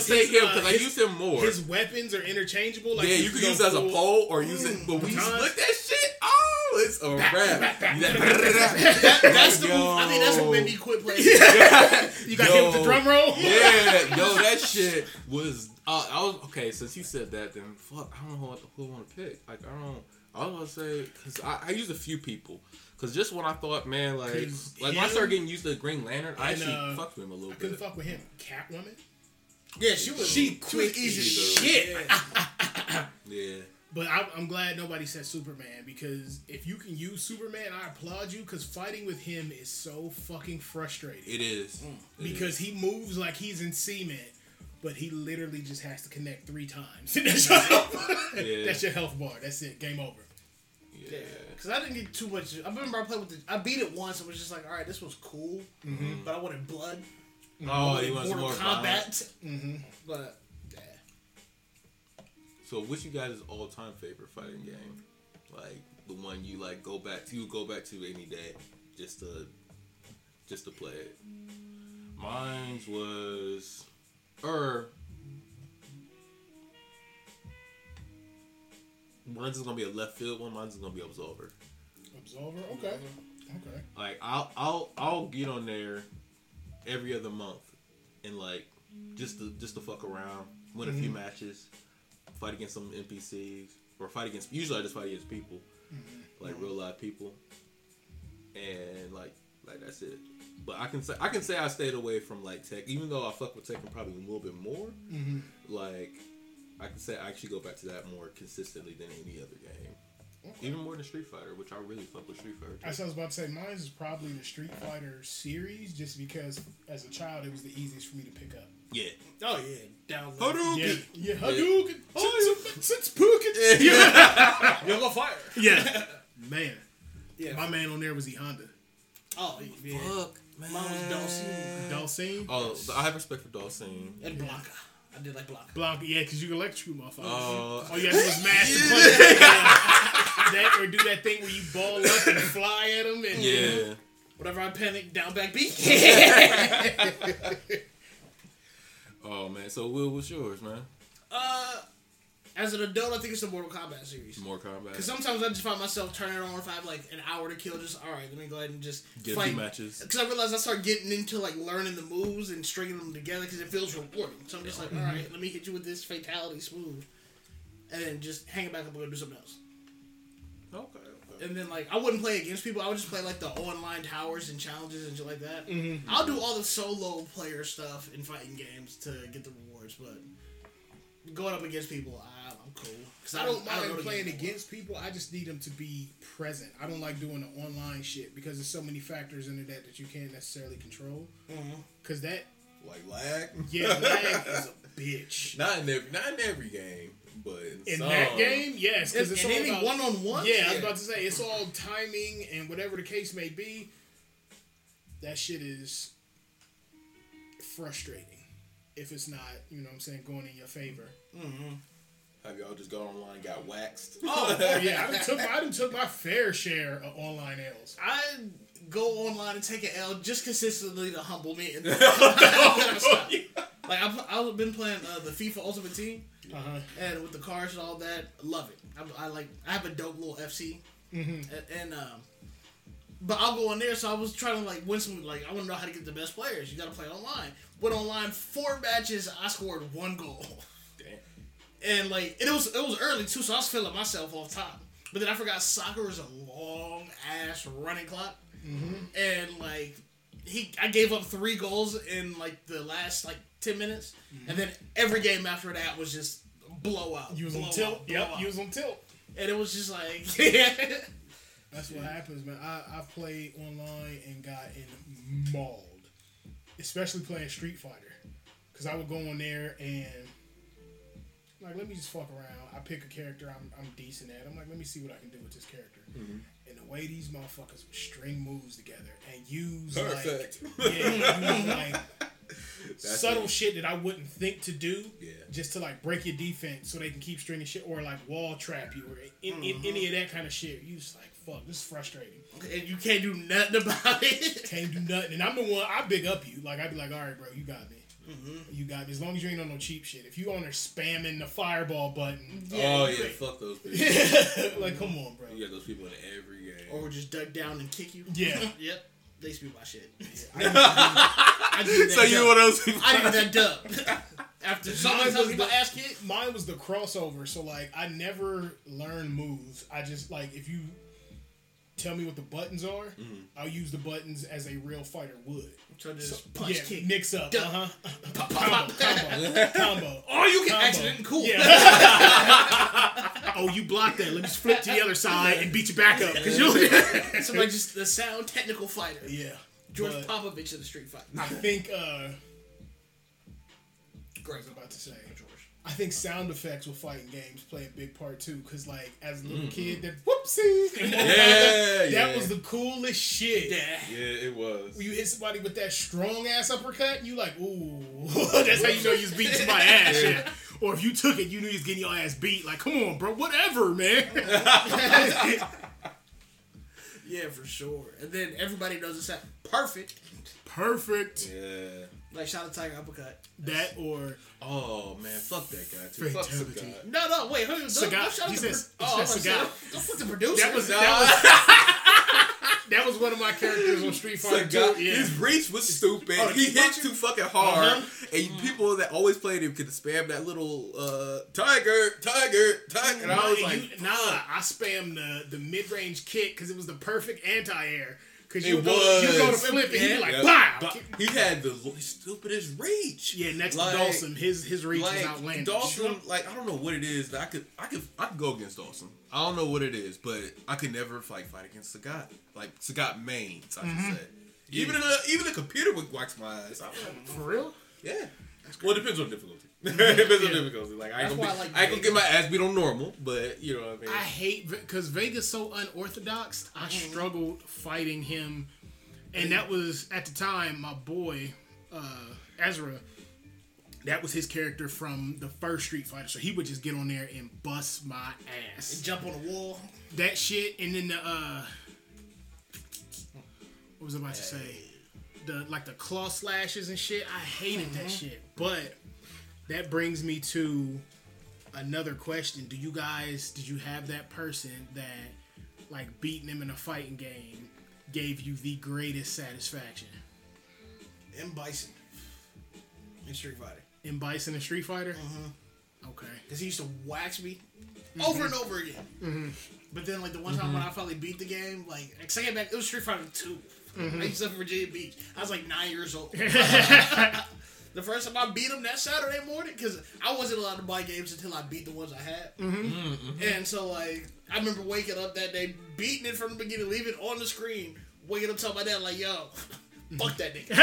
say him because I used him more. His weapons are interchangeable. Like you could use it as a pole or use it. But we used to look that shit. Oh, it's a wrap. That's the move. I mean, that's what made me quit playing. You got hit with the drum roll? Yeah. Yo, that shit was. Okay, since you said that, then fuck. I don't know who I want to pick. Like, I don't. I was gonna say, because I used a few people. Because just when I thought, man, like when I started getting used to Green Lantern, I actually fucked with him a little bit. I couldn't fuck with him. Catwoman? Yeah, she was quick, easy shit. Yeah. But I'm glad nobody said Superman, because if you can use Superman, I applaud you, because fighting with him is so fucking frustrating. It is. Because he moves like he's in cement, but he literally just has to connect 3 times. That's your health bar. Yeah. That's your health bar. That's it. Game over. Yeah. Because I didn't get too much. I remember I played with I beat it once. It was just like, all right, this was cool, mm-hmm. but I wanted blood. Mm-hmm. Oh, he wants more combat. Mm-hmm. But... So, what's you guys' all-time favorite fighting game? Like the one you like go back to any day just to play it. Mine was mine's is gonna be a left field one. Mine's is gonna be Absolver. Absolver, okay. Like I'll get on there every other month and like just to fuck around, win a few matches. Fight against some NPCs, or fight against. Usually, I just fight against people, mm-hmm. like real life people, and like that's it. But I can say I stayed away from like Tekken, even though I fuck with Tekken probably a little bit more. Mm-hmm. Like I can say I actually go back to that more consistently than any other game, even more than Street Fighter, which I really fuck with Street Fighter too. As I was about to say, mine is probably the Street Fighter series, just because as a child it was the easiest for me to pick up. Yeah. Oh yeah. Download. Hadouken. Yeah. Hadouken. Oh, since Pookin. Yeah. You're on fire. Yeah. Man. Yeah. My man on there was E Honda. Oh yeah. Fuck. Man. Mine was Dalsim. Oh, I have respect for Dalsim. And Blanca. I did like Blanca. Blanca. Yeah, because you can electrocute motherfuckers. Oh. All you had to do was mash the punch. That or do that thing where you ball up and fly at them and yeah. Whatever. I panic down back B. Oh man, so Will, what's yours, man? As an adult, I think it's the Mortal Kombat series. Mortal Kombat. Because sometimes I just find myself turning it on if I have like an hour to kill. Just all right, let me go ahead and just get a few matches. Because I realized I start getting into like learning the moves and stringing them together because it feels rewarding. So I'm just like, all right, let me hit you with this fatality smooth, and then just hang it back up and go do something else. Okay. And then like I wouldn't play against people. I would just play like the online towers and challenges and shit like that. Mm-hmm. I'll do all the solo player stuff in fighting games to get the rewards, but going up against people, I'm cool. Cause I don't mind playing against people. I just need them to be present. I don't like doing the online shit because there's so many factors into that you can't necessarily control. Mm-hmm. Cause that like lag. Yeah, lag is a bitch. Not in every game. But in that game, yes, because it's all about one-on-one. Yeah, I was about to say it's all timing and whatever the case may be. That shit is frustrating if it's not, you know what I'm saying, going in your favor. Mm-hmm. Have y'all just gone online and got waxed? Oh yeah, I done took my fair share of online L's. I go online and take an L just consistently to humble me. And like I've been playing the FIFA Ultimate Team. Uh-huh. And with the cars and all that, love it. I have a dope little FC, but I'll go on there. So I was trying to like win some. Like I want to know how to get the best players. You got to play online. Went online 4 matches. I scored 1 goal. Damn. And like it was early too, so I was feeling myself off top. But then I forgot soccer is a long ass running clock, and like I gave up 3 goals in like the last 10 minutes, and then every game after that was just blowout. You was on tilt. Yep, you was on tilt. And it was just like... That's what happens, man. I played online and got in mauled, especially playing Street Fighter, because I would go on there and like, let me just fuck around. I pick a character I'm decent at. I'm like, let me see what I can do with this character. Mm-hmm. And the way these motherfuckers would string moves together and use perfect. That's subtle shit that I wouldn't think to do just to like break your defense so they can keep stringing shit or like wall trap you or in any of that kind of shit. You just like, fuck, this is frustrating. Okay. And you can't do nothing about it. Can't do nothing. And I'm the one, I big up you. Like, I'd be like, all right, bro, you got me. Mm-hmm. You got me. As long as you ain't on no cheap shit. If you on there spamming the fireball button. Yeah, fuck those people. Like, come on, bro. You got those people in every game. Or just duck down and kick you. Yeah. Yep. They spew my shit. Yeah, I did that so you one of those people? I did that dub. After someone tells me my ass kid. Mine was the crossover. So like I never learned moves. I just like if you tell me what the buttons are, I'll use the buttons as a real fighter would. So just punch, kick, mix up, Combo. Oh, you can accident and cool. Yeah. oh, you blocked that. Let me just flip to the other side and beat you back up. Because you'll somebody just the sound technical fighter. Yeah. George Popovich of the Street Fighter. I think Greg's about to say I think sound effects with fighting games play a big part too, because like as a little kid, that whoopsies, and that was the coolest shit. Yeah, it was. When you hit somebody with that strong ass uppercut, you like, ooh, that's how you know you was beating my ass. Yeah. Or if you took it, you knew you was getting your ass beat. Like, come on, bro, whatever, man. Yeah, for sure. And then everybody knows it's perfect. Yeah. Like shot a tiger uppercut. That or oh man, fuck that guy too. Fuck Sagat. No, wait, who? Sagat. He says Sagat. Don't put the producer. That was one of my characters on Street Fighter 2. Yeah. His reach was stupid. Oh, he hit too fucking hard, and people that always played him could spam that little tiger. And I was like, I spammed the mid range kick because it was the perfect anti air. Because you go to flip and you're like, bah! He had the stupidest reach. Yeah, next to Dawson, his reach was outlandish. Dawson, I don't know what it is. But I could go against Dawson. I don't know what it is, but I could never fight against Sagat. Like, Sagat mains, I should say. Yeah. Even a computer would wax my eyes. For real? Yeah. Well, it depends on difficulty. Like, I ain't gonna get my ass beat on normal, but you know what I mean. I hate because Vega's so unorthodox. I struggled fighting him, and that was at the time my boy Ezra. That was his character from the first Street Fighter, so he would just get on there and bust my ass, and jump on the wall, that shit, and then the what was I about to say? The claw slashes and shit. I hated that shit, but. That brings me to another question. Did you have that person that, like, beating him in a fighting game gave you the greatest satisfaction? M. Bison in Street Fighter? Okay. Because he used to wax me over and over again. But then, like, the one time when I finally beat the game, like, second back, it was Street Fighter 2. I used to live in Virginia Beach. I was, like, 9 years old. The first time I beat him that Saturday morning, because I wasn't allowed to buy games until I beat the ones I had. And so, like, I remember waking up that day, beating it from the beginning, leaving it on the screen, waking up telling my dad, like, yo, fuck that nigga.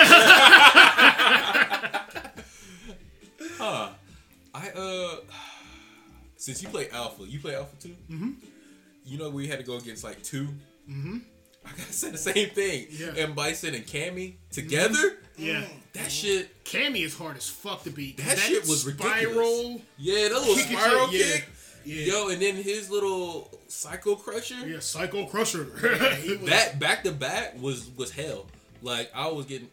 Since you play Alpha 2? You know we had to go against, like, 2? I gotta say the same thing. Yeah. And Bison and Cammy together? Yeah. That shit. Cammy is hard as fuck to beat. That shit was ridiculous. Yeah, that little spiral kick. Yeah. Yo, and then his little Psycho Crusher. Yeah, Psycho Crusher. That back to back was hell. Like, I was getting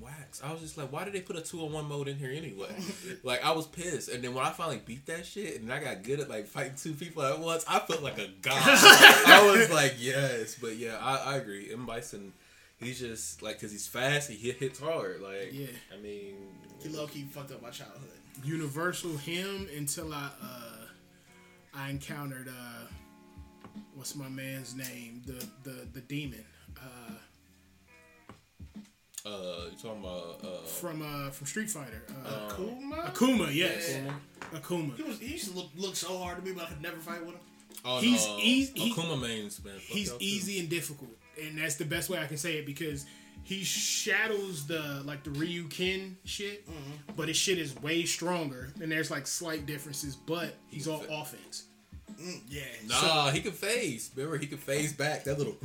waxed. I was just like, why did they put a 2-on-1 mode in here anyway? Like, I was pissed. And then when I finally beat that shit, and I got good at, like, fighting 2 people at once, I felt like a god. I was like, yes. But, yeah, I agree. M. Bison, he's just, like, because he's fast, he hits hard. Like, yeah. I mean. He low-key fucked up my childhood. Universal him until I encountered, what's my man's name? The demon. You talking about from Street Fighter? Akuma. Akuma, yes. Yeah. Akuma. He used to look so hard to me, but I could never fight with him. Oh, he's no. Akuma mains, man. He's easy and difficult, and that's the best way I can say it because he shadows the Ryu Ken shit, but his shit is way stronger, and there's like slight differences, but he's all offense. Yeah. Nah, so, he can phase. Remember, he can phase back. That little.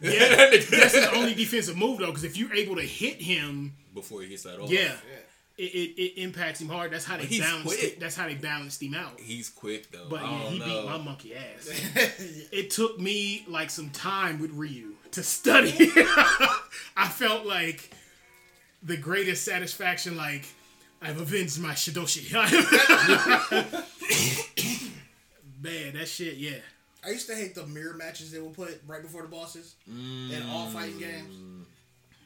Yeah. That's his only defensive move though, because if you're able to hit him before he hits that off, it impacts him hard. That's how they balanced him out. He's quick though. But yeah, he beat my monkey ass. It took me like some time with Ryu to study. I felt like the greatest satisfaction. Like I've avenged my Shidoshi. Man, that shit, yeah. I used to hate the mirror matches they would put right before the bosses in all fighting games.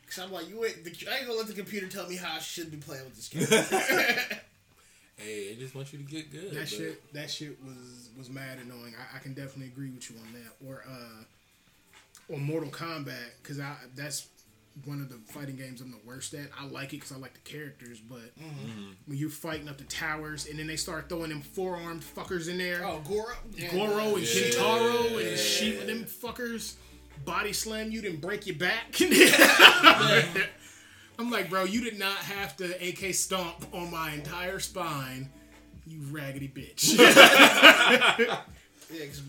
Because I'm like, I ain't gonna let the computer tell me how I should be playing with this game. Hey, they just want you to get good. That shit was mad annoying. I can definitely agree with you on that. Or Mortal Kombat, because that's one of the fighting games I'm the worst at. I like it because I like the characters, but when you're fighting up the towers and then they start throwing them four-armed fuckers in there. Oh, Goro and Shintaro and Sheep, them fuckers body slam you, then break your back. I'm like, bro, you did not have to AK stomp on my entire spine, you raggedy bitch. What's his name?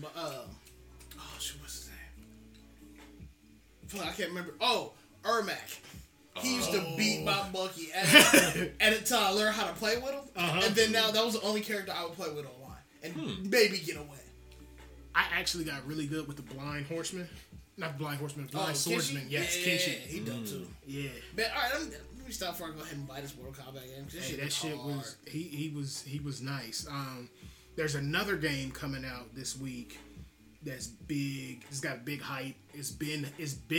I can't remember. Oh, Ermac. He used to beat my monkey at a time, learn how to play with him. And then now that was the only character I would play with online and maybe get away. I actually got really good with the blind horseman. Not blind horseman, blind swordsman. Kenshi? Yes, yeah, Kenshi. He done too. Yeah. But all right, let me stop before I go ahead and buy this Mortal Kombat game. He was nice. There's another game coming out this week that's big. It's got big hype. It's been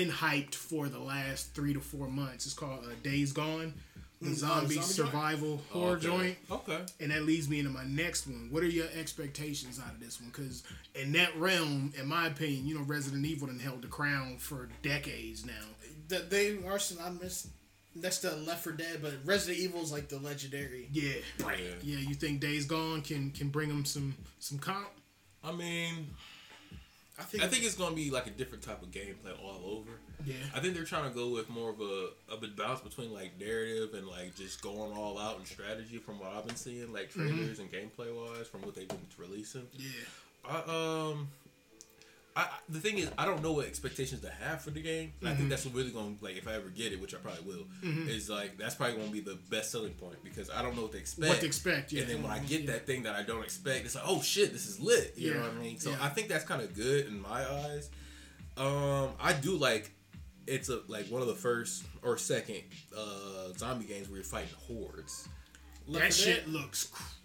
hyped for the last 3 to 4 months. It's called Days Gone, the zombie survival horror joint. Okay. And that leads me into my next one. What are your expectations out of this one? Because in that realm, in my opinion, you know, Resident Evil done held the crown for decades now. They are synonymous. That's the Left 4 Dead, but Resident Evil is like the legendary. Yeah. Brand. Yeah, you think Days Gone can bring them some comp? I mean, I think it's going to be like a different type of gameplay all over. Yeah. I think they're trying to go with more of a balance between like narrative and like just going all out and strategy from what I've been seeing, like trailers and gameplay wise from what they've been releasing. Yeah. The thing is, I don't know what expectations to have for the game. I think that's really going to, like, if I ever get it, which I probably will, is, like, that's probably going to be the best selling point because I don't know what to expect. Yeah. And then when I get that thing that I don't expect, it's like, oh, shit, this is lit. You know what I mean? So I think that's kind of good in my eyes. I do, like, it's, one of the first or second zombie games where you're fighting hordes. That shit looks crazy.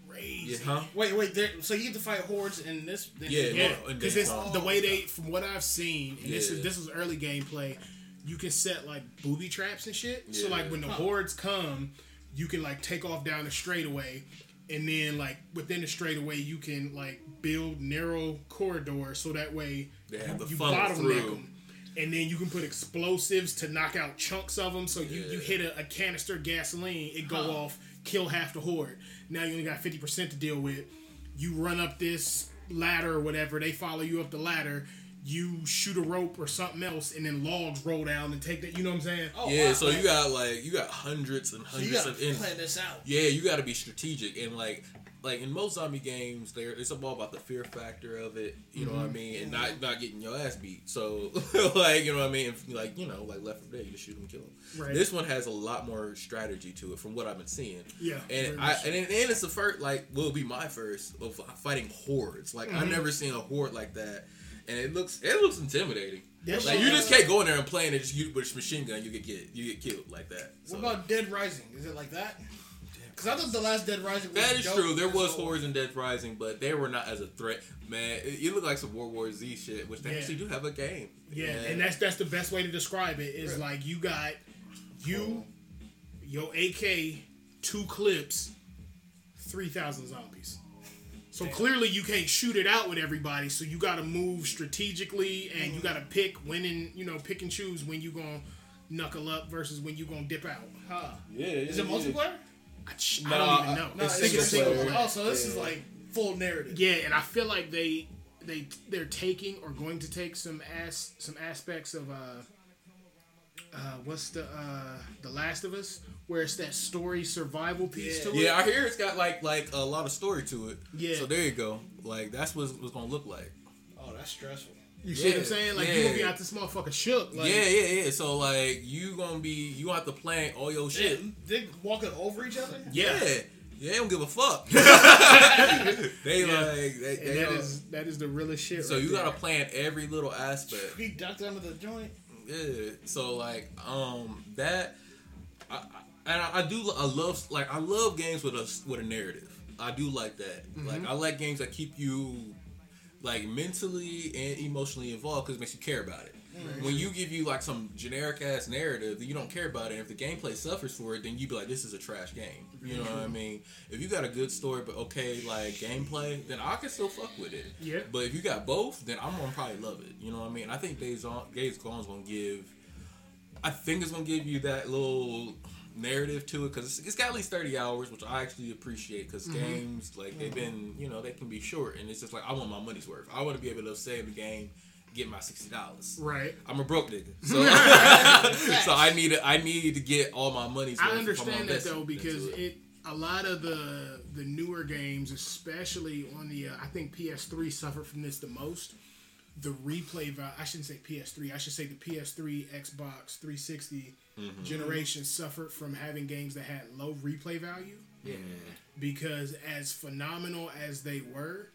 Yeah, huh? Wait. So you get to fight hordes in this? Because it's the way they, from what I've seen, and this was early gameplay. You can set like booby traps and shit. Yeah. So like when the hordes come, you can like take off down the straightaway, and then like within the straightaway, you can like build narrow corridors so that way you bottleneck them. And then you can put explosives to knock out chunks of them. So you hit a canister gasoline, it go off. Kill half the horde. Now you only got 50% to deal with. You run up this ladder or whatever. They follow you up the ladder. You shoot a rope or something else, and then logs roll down and take that. You know what I'm saying? Oh, yeah. Wow. So you got hundreds and hundreds of enemies. Plan this out. Yeah, you got to be strategic and like in most zombie games, it's all about the fear factor of it. You know what I mean? And not getting your ass beat. So like you know what I mean? Like you know, like Left 4 Dead, you just shoot them, kill them. Right. This one has a lot more strategy to it, from what I've been seeing. Yeah. And it's the first will be my first of fighting hordes. Like I've never seen a horde like that. And it looks intimidating. That's like you just can't go in there and play and just with a machine gun. You get killed like that. So. What about Dead Rising? Is it like that? Because I thought the last Dead Rising was that is dope. True. There was hordes in Dead Rising, but they were not as a threat. Man, it looked like some World War Z shit, which they actually do have a game. Yeah, and that's the best way to describe it. Is like you got your AK, 2 clips, 3,000 zombies. So clearly you can't shoot it out with everybody, so you got to move strategically, and you got to pick and choose when you gonna knuckle up versus when you gonna dip out. Huh? Yeah. Is it multiplayer? I don't even know. No, it's single. Also, this is like full narrative. Yeah, and I feel like they're taking or going to take some aspects of what's the Last of Us, where it's that story survival piece to it. Yeah, I hear it's got like a lot of story to it. Yeah. So there you go. Like that's what it's gonna look like. Oh, that's stressful. You see what I'm saying? Like you gonna be out this motherfucker shook. Like, yeah. So like you gonna have to plan all your shit. They walking over each other. Yeah. Yeah, they don't give a fuck. That is the realest shit. So right you gotta plan every little aspect. He ducked under the joint. Yeah, so like that, I love games with a narrative. I do like that. Like I like games that keep you like mentally and emotionally involved because it makes you care about it. Right. When you give you like some generic ass narrative that you don't care about it, and if the gameplay suffers for it, then you be like, this is a trash game. You know what I mean? If you got a good story but okay like gameplay, then I can still fuck with it. Yeah. But if you got both, then I'm gonna probably love it. You know what I mean? I think Days Gone is gonna give I think it's going to give you that little narrative to it, because it's got at least 30 hours, which I actually appreciate, because games, like, they've been, you know, they can be short, and it's just like, I want my money's worth. I want to be able to save the game, get my $60. Right. I'm a broke nigga. So so I need to get all my money's worth. I understand that, though, because it a lot of the newer games, especially on the, I think PS3 suffered from this the most. The replay value, I shouldn't say PS3, I should say the PS3, Xbox 360 generation suffered from having games that had low replay value. Yeah. Because as phenomenal as they were,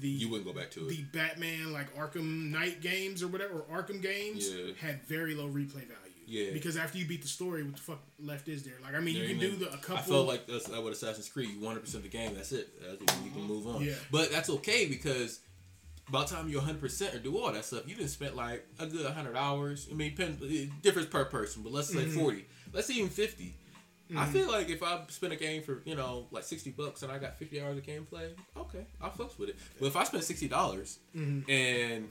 you wouldn't go back to it. The Batman, like Arkham Knight games or whatever, or Arkham games, had very low replay value. Yeah. Because after you beat the story, what the fuck left is there? Like, I mean, you can do a couple... I felt like that's with Assassin's Creed, you 100% the game, that's it. You can move on. Yeah. But that's okay, because... by the time you're 100% or do all that stuff, you didn't spend like a good 100 hours. I mean, it differs per person, but let's say 40. Let's say even 50. I feel like if I spend a game for, you know, like $60 and I got 50 hours of gameplay, okay, I'll fuck with it. But if I spend $60 and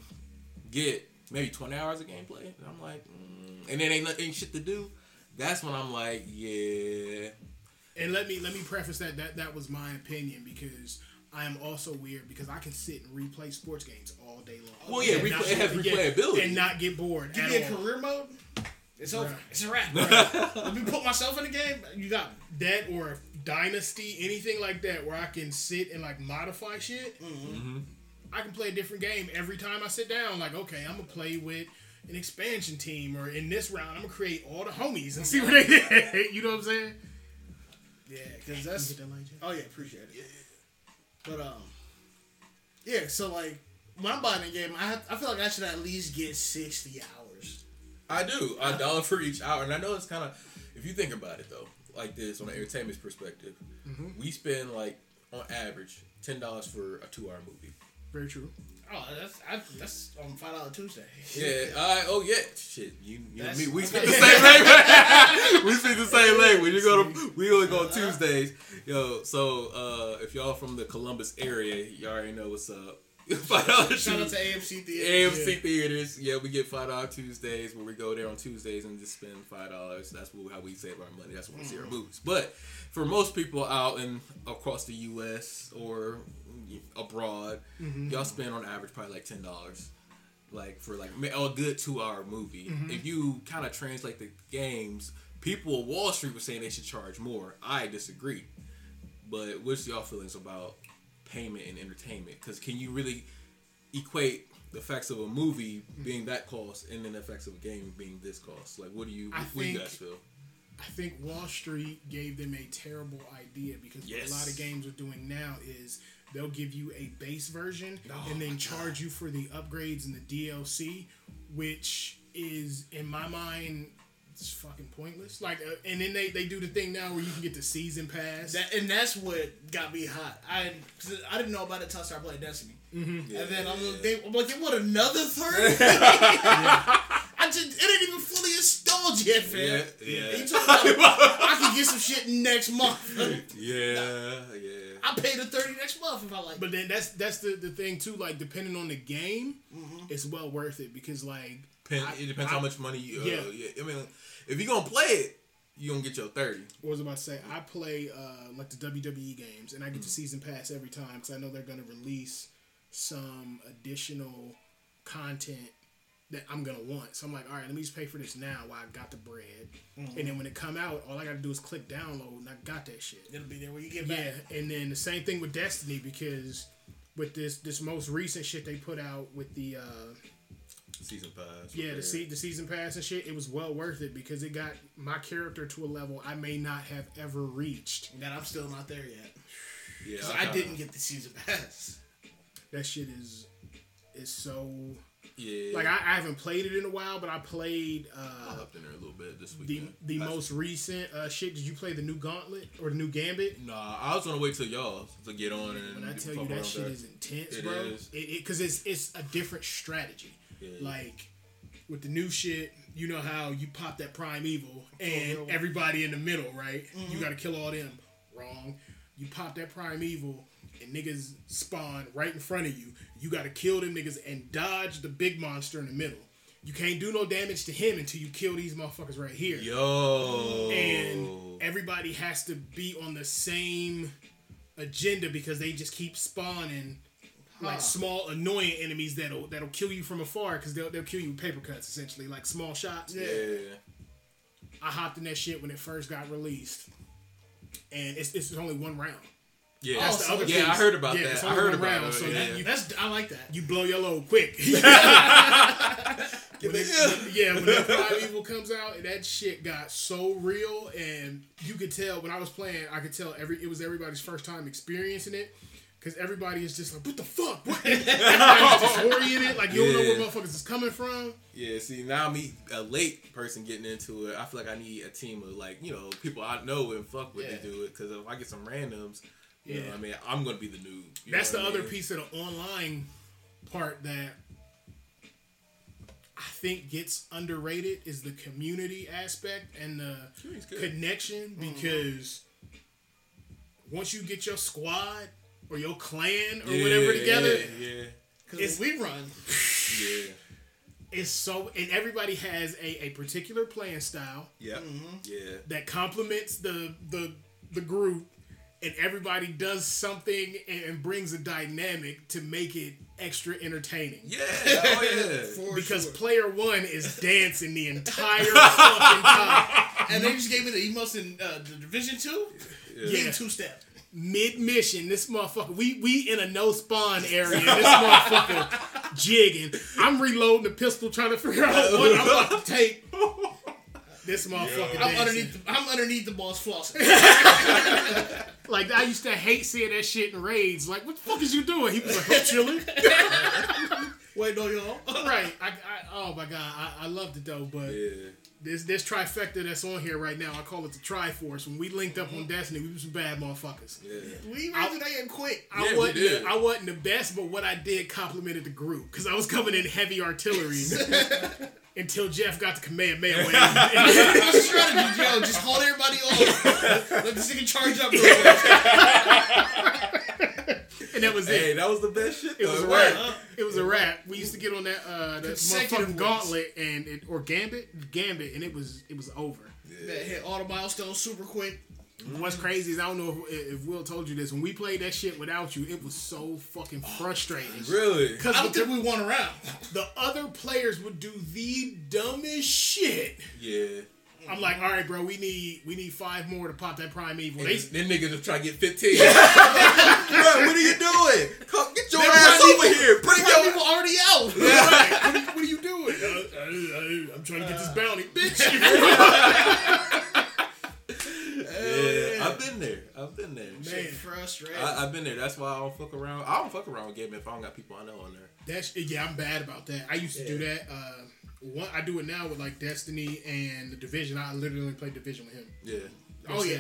get maybe 20 hours of gameplay, and I'm like, and then ain't shit to do, that's when I'm like, yeah. And let me preface that was my opinion, because... I am also weird because I can sit and replay sports games all day long. Well, yeah, it has replayability. And not get bored. Give me a career mode. It's over. It's a wrap. Let me put myself in the game. You got that, or Dynasty, anything like that, where I can sit and like modify shit. I can play a different game every time I sit down. Like, okay, I'm gonna play with an expansion team, or in this round, I'm gonna create all the homies and see what they did. You know what I'm saying? Yeah, because that's. Oh yeah, appreciate it. Yeah. But, yeah, so, like, when I'm buying a game, I feel like I should at least get 60 hours. I do. $1 for each hour. And I know it's kind of, if you think about it, though, like this, on an entertainment perspective, we spend, like, on average, $10 for a 2-hour movie. Very true. Oh, that's on $5 Tuesday. Yeah. Oh, yeah. Shit. You and me, we speak the same language. We only go on Tuesdays. Yo, so if y'all from the Columbus area, y'all already know what's up. Shout out to AMC Theaters. AMC Theaters. Yeah, we get $5 Tuesdays, where we go there on Tuesdays and just spend $5. That's how we save our money. That's when we see our movies. But for most people out and across the U.S. or abroad, y'all spend on average probably like $10, like for like a good 2-hour movie. If you kind of translate the games, people on Wall Street were saying they should charge more. I disagree. But what's y'all feelings about payment and entertainment? Because can you really equate the effects of a movie being that cost and then the effects of a game being this cost? Like, what do you guys feel? I think Wall Street gave them a terrible idea, because what a lot of games are doing now is they'll give you a base version and then charge you for the upgrades and the DLC, which is, in my mind... it's fucking pointless. Like, and then they do the thing now where you can get the season pass. And that's what got me hot. I didn't know about it until I started playing Destiny. And then I'm like, they want another third? It ain't even fully installed yet, fam. Yeah. You talking about, I can get some shit next month. I pay the $30 next month if I like it. But then that's the thing too. Like, depending on the game, it's well worth it, because like. It depends how much money you... I mean, if you're going to play it, you're going to get your 30. What was I about to say? I play, like, the WWE games, and I get the season pass every time, because I know they're going to release some additional content that I'm going to want. So I'm like, all right, let me just pay for this now while I got the bread. And then when it come out, all I got to do is click download, and I got that shit. It'll be there when you get back. Yeah, and then the same thing with Destiny, because with this most recent shit they put out with the... season pass. Yeah, the season pass and shit, it was well worth it, because it got my character to a level I may not have ever reached. And that I'm still not there yet. Yeah. So I didn't get the season pass. That shit is so... Yeah. Like, I haven't played it in a while, but I played... I hopped in there a little bit this weekend. The most recent shit. Did you play the new Gauntlet or the new Gambit? Nah, I was going to wait till y'all to get on. And when I tell you that shit is intense, bro. It is. Because it's a different strategy. Yeah. Like, with the new shit, you know how you pop that primeval and everybody in the middle, right? You gotta kill all them. Wrong. You pop that primeval and niggas spawn right in front of you. You gotta kill them niggas and dodge the big monster in the middle. you can't do no damage to him until you kill these motherfuckers right here. Yo. And everybody has to be on the same agenda because they just keep spawning like small annoying enemies that'll kill you from afar because they'll kill you with paper cuts essentially, like small shots. Yeah. I hopped in that shit when it first got released, and it's only one round. Yeah, that's the other thing. I heard about that. I heard about it. So I like that. You blow your load quick. When that Primeval comes out, that shit got so real, and you could tell when I was playing, I could tell it was everybody's first time experiencing it. Because everybody is just like, what the fuck? What? Everybody's disoriented. Like, you don't know where motherfuckers is coming from. Yeah, see, now me, a late person getting into it, I feel like I need a team of, like, you know, people I know and fuck with to do it. Because if I get some randoms, you know what I mean? I'm going to be the noob. That's the other piece of the online part that I think gets underrated is the community aspect and the connection. Because once you get your squad... or your clan or whatever together. Yeah. Because we run. It's so... And everybody has a particular playing style. Yeah. Mm-hmm. Yeah. That complements the group. And everybody does something and brings a dynamic to make it extra entertaining. Yeah. Oh, yeah. Because player one is dancing the entire fucking time. And they just gave me the emotes in the Division 2? Yeah. Two-step. Mid-mission, this motherfucker, we in a no-spawn area, this motherfucker jigging. I'm reloading the pistol trying to figure out what I'm about to take. This motherfucker I'm underneath the boss flossing. Like, I used to hate seeing that shit in raids. Like, what the fuck is you doing? He was like, I'm chilling. Wait, no, y'all. Right. Oh, my God. I loved it, though, but... Yeah. This trifecta that's on here right now, I call it the Triforce. When we linked up on Destiny, we was some bad motherfuckers. Yeah. We ran to that and quick. I wasn't the best, but what I did complimented the group. Because I was coming in heavy artillery until Jeff got the command man. That's the strategy, yo. Just hold everybody off. Let this nigga charge up real quick. And that was it. Hey, that was the best shit. It was a wrap. It was a wrap. We used to get on that that motherfucking gauntlet and gambit, and it was over. Yeah. That hit all the milestones super quick. Mm-hmm. What's crazy is I don't know if Will told you this. When we played that shit without you, it was so fucking frustrating. Really? Because I don't think we won a round. The other players would do the dumbest shit. Yeah. I'm like, all right, bro, we need 5 more to pop that Primeval. Then niggas just try to get 15. Bro, what are you doing? Come, get your ass over here. Put your people already out. Yeah. Right. What are you doing? I'm trying to get this bounty, bitch. Yeah, I've been there. Man, shit, frustrating. I've been there. That's why I don't fuck around. I don't fuck around with gaming if I don't got people I know on there. I'm bad about that. I used to do that. I do it now with like Destiny and the Division. I literally play Division with him. Yeah. Oh yeah.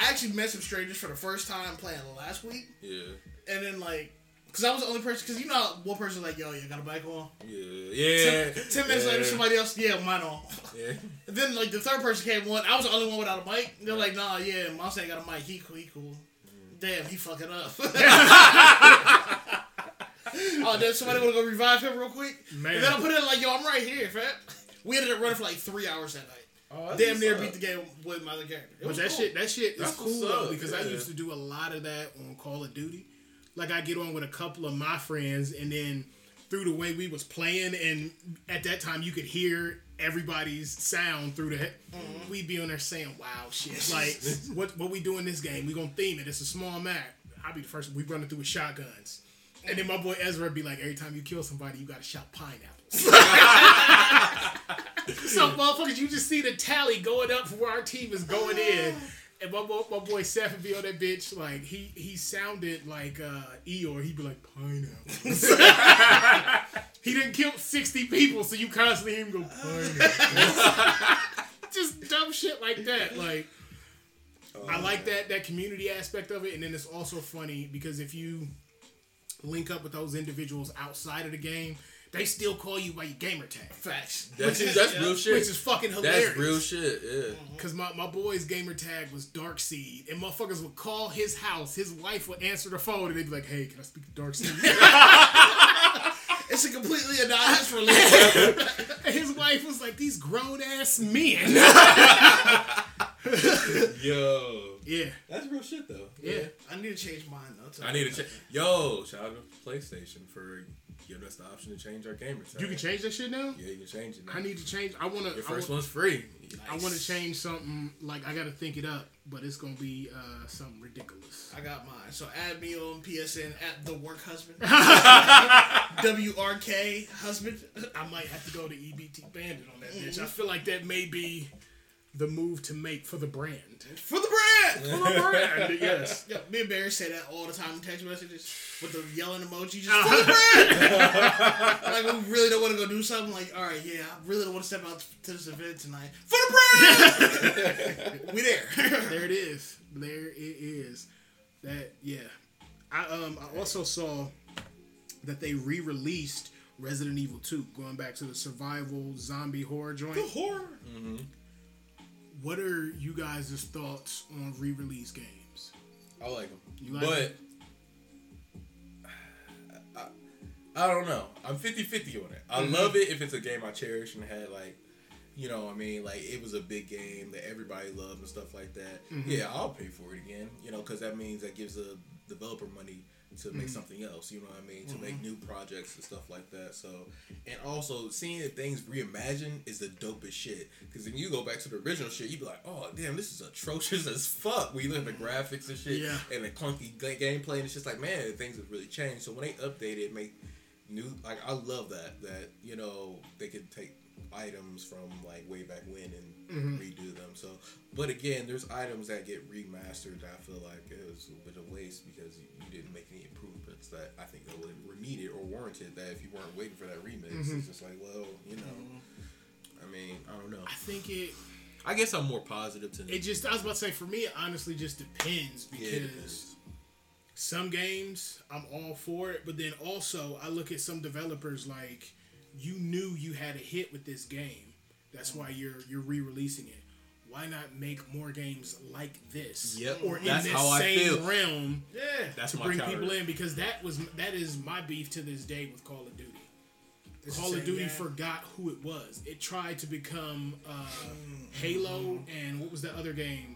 I actually met some strangers for the first time playing last week. Yeah. And then like, cause I was the only person. Cause you know, how one person like, yo, you got a bike on. Yeah. 10 minutes later, somebody else, mine on. Yeah. And then like the third person came on. I was the only one without a bike. They're like, nah, my son got a mic. He cool. Mm. Damn, he fucking up. Oh, then somebody want to go revive him real quick? Man. And then I put it like, yo, I'm right here, fam. We ended up running for like 3 hours that night. Oh, damn near beat the game with my other character. But that shit is cool though, because I used to do a lot of that on Call of Duty. Like I get on with a couple of my friends, and then through the way we was playing, and at that time you could hear everybody's sound through the head. Mm-hmm. We'd be on there saying wow shit. Like what we do in this game? We gonna theme it. It's a small map. I'll be the first. We running through with shotguns. And then my boy Ezra would be like, every time you kill somebody, you gotta shout pineapples. So, motherfuckers, you just see the tally going up for where our team is going in. And my boy Seth would be on that bitch, like, he sounded like Eeyore. He'd be like, pineapples. He didn't kill 60 people, so you constantly hear him go, pineapples. Just dumb shit like that, like. I like that community aspect of it, and then it's also funny, because if you... link up with those individuals outside of the game, they still call you by your gamer tag. Facts. That's real shit. Which is fucking hilarious. That's real shit, yeah. Because my boy's gamer tag was Darkseed, and motherfuckers would call his house. His wife would answer the phone, and they'd be like, hey, can I speak to Darkseed? It's a completely anonymous relationship. And his wife was like, these grown ass men. Yo. Yeah. That's real shit though. Yeah. Yeah. I need to change mine though. I need to change. Yo, shout out to PlayStation for giving us the option to change our gamers. You can change that shit now? Yeah, you can change it now. I need to change. I want to. Your first one's free. Nice. I want to change something. Like, I got to think it up, but it's going to be something ridiculous. I got mine. So add me on PSN at The Work Husband. WRK Husband. I might have to go to EBT Bandit on that bitch. I feel like that may be the move to make for the brand. For the brand! For the brand, yes. Yeah, me and Barry say that all the time in text messages with the yelling emoji. Just for the brand! Like, we really don't want to go do something. Like, all right, yeah, I really don't want to step out to this event tonight. For the brand! We there. There it is. There it is. That, yeah. I also saw that they re-released Resident Evil 2, going back to the survival zombie horror joint. The horror! Mm-hmm. What are you guys' thoughts on re-release games? I like them. You like them? But I don't know. I'm 50-50 on it. I love it if it's a game I cherish and had, like, you know what I mean? Like, it was a big game that everybody loved and stuff like that. Mm-hmm. Yeah, I'll pay for it again, you know, because that means that gives the developer money to make something else, you know what I mean? To make new projects and stuff like that. So, and also seeing that things reimagined is the dopest shit. Because when you go back to the original shit, you be like, oh damn, this is atrocious as fuck. We look at the graphics and shit and the clunky gameplay, and it's just like, man, things have really changed. So when they update it, make new, like, I love that you know, they could take items from like way back when and redo them. So, but again, there's items that get remastered that I feel like it was a bit of waste because you didn't make any improvements that I think that were needed or warranted. That if you weren't waiting for that remix, it's just like, well, you know, I mean, I don't know. I think it. I guess I'm more positive to. It just, I was about to say, for me, it honestly just depends because some games I'm all for it, but then also I look at some developers like. You knew you had a hit with this game. That's why you're re-releasing it. Why not make more games like this? Yep. Or in that's this how same I feel. Realm that's to my bring counter. People in because that is my beef to this day with Call of Duty. It's Call of Duty forgot who it was. It tried to become Halo and what was the other game?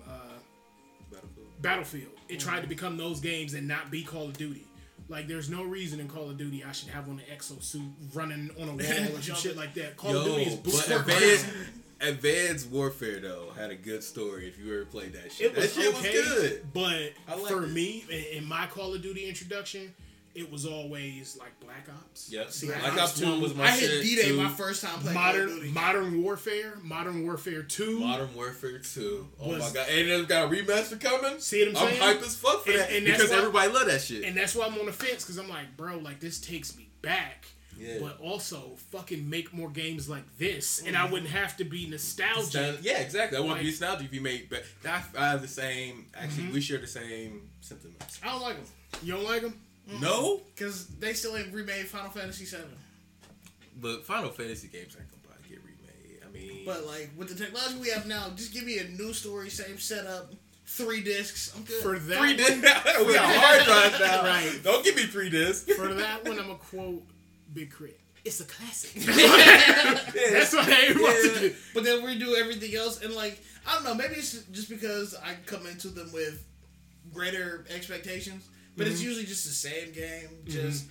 Battlefield. It tried to become those games and not be Call of Duty. Like, there's no reason in Call of Duty I should have on an exosuit running on a wall or some shit like that. Call of Duty is bullshit. Advanced Warfare, though, had a good story if you ever played that shit. That shit was good. But for me, in my Call of Duty introduction, it was always like Black Ops. Yep. See, Black Ops 2 was my shit. I had D-Day my first time playing Call of Duty. Modern Warfare 2. Oh my God. And it's got a remaster coming. See what I'm saying? I'm hype as fuck for that because everybody loved that shit. And that's why I'm on the fence because I'm like, bro, like this takes me back. Yeah. But also, fucking make more games like this, and I wouldn't have to be nostalgic. Yeah, exactly. I wouldn't be nostalgic if you made. But I have the same. Actually, we share the same sentiments. I don't like them. You don't like them? No, because they still ain't remade Final Fantasy VII. But Final Fantasy games ain't gonna probably get remade. I mean, but like with the technology we have now, just give me a new story, same setup, 3 discs. I'm good. For that, 3 discs. We got hard drives now. Right. Don't give me 3 discs. For that one, I'm gonna quote Big Crit. It's a classic. That's what I want to do. But then we do everything else, and like I don't know, maybe it's just because I come into them with greater expectations. But it's usually just the same game, just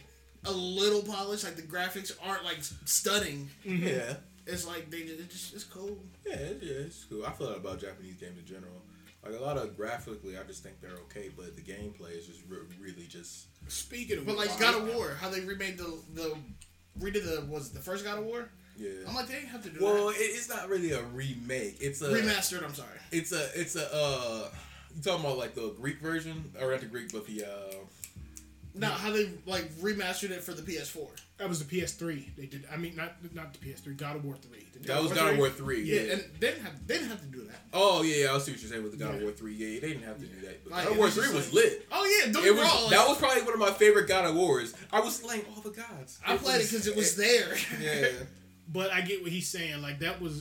a little polished. Like the graphics aren't like stunning. Mm-hmm. Yeah, it's like it's cool. Yeah, it's cool. I feel that about Japanese games in general. Like a lot of graphically, I just think they're okay, but the gameplay is just really just. Speaking of, but like God of War, how they remade the first God of War. Yeah, I'm like they didn't have to do. Well, it's not really a remake. It's a remastered. I'm sorry. It's a. You talking about like the Greek version, or not the Greek, but the how they like remastered it for the PS4. That was the PS3. They did. I mean, not the PS3. God of War 3. God of War 3. Yeah, and they didn't have to do that. Oh yeah, I see what you're saying with the God of War 3. Yeah, they didn't have to do that. But like, God of War 3 was lit. Oh yeah, don't get me wrong. That was probably one of my favorite God of Wars. I was slaying all the gods. I played it because it was there. Yeah, but I get what he's saying. Like that was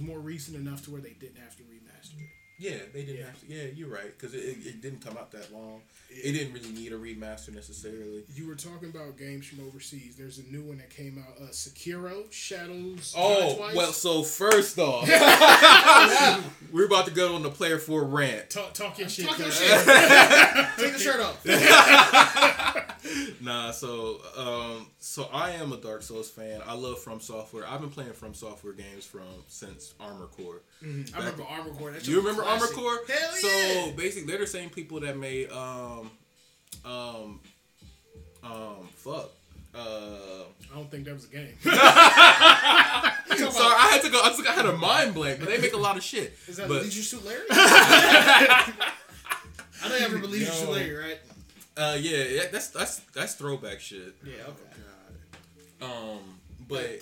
more recent enough to where they didn't have to remaster it. Yeah, they didn't have to. Yeah, you're right, because it didn't come out that long. It didn't really need a remaster necessarily. You were talking about games from overseas. There's a new one that came out, Sekiro, Shadows. Oh, well, so first off, we're about to go on the player for rant. Talk your shit. Talk your shit. Take the shirt off. Nah, so I am a Dark Souls fan. I love From Software. I've been playing From Software games since Armor Core. Mm-hmm. I remember Armor Core. That's you remember Armor Core? Hell yeah. So basically, they're the same people that made I don't think that was a game. Sorry, I had a mind blank, but they make a lot of shit. Is that Did You Shoot Larry? I don't ever believe you shoot Larry, right? Yeah, that's throwback shit. Yeah, okay. But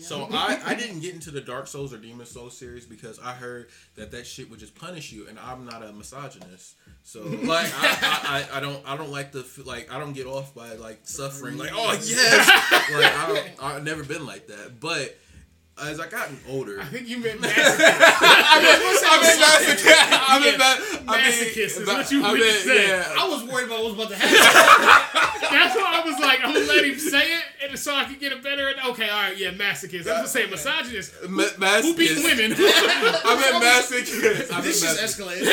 so I didn't get into the Dark Souls or Demon Souls series because I heard that shit would just punish you, and I'm not a misogynist, so like I don't like the I don't get off by like suffering like oh yes I've never been like that, but. As I gotten older, I think you meant masochist. Masochist is what you meant to say. Yeah. I was worried about what was about to happen. That's why I was like, I'm gonna let him say it, and so I could get a better. Okay, all right, yeah, masochist. I was gonna say misogynist. Who beats women? I meant masochist. This just escalated.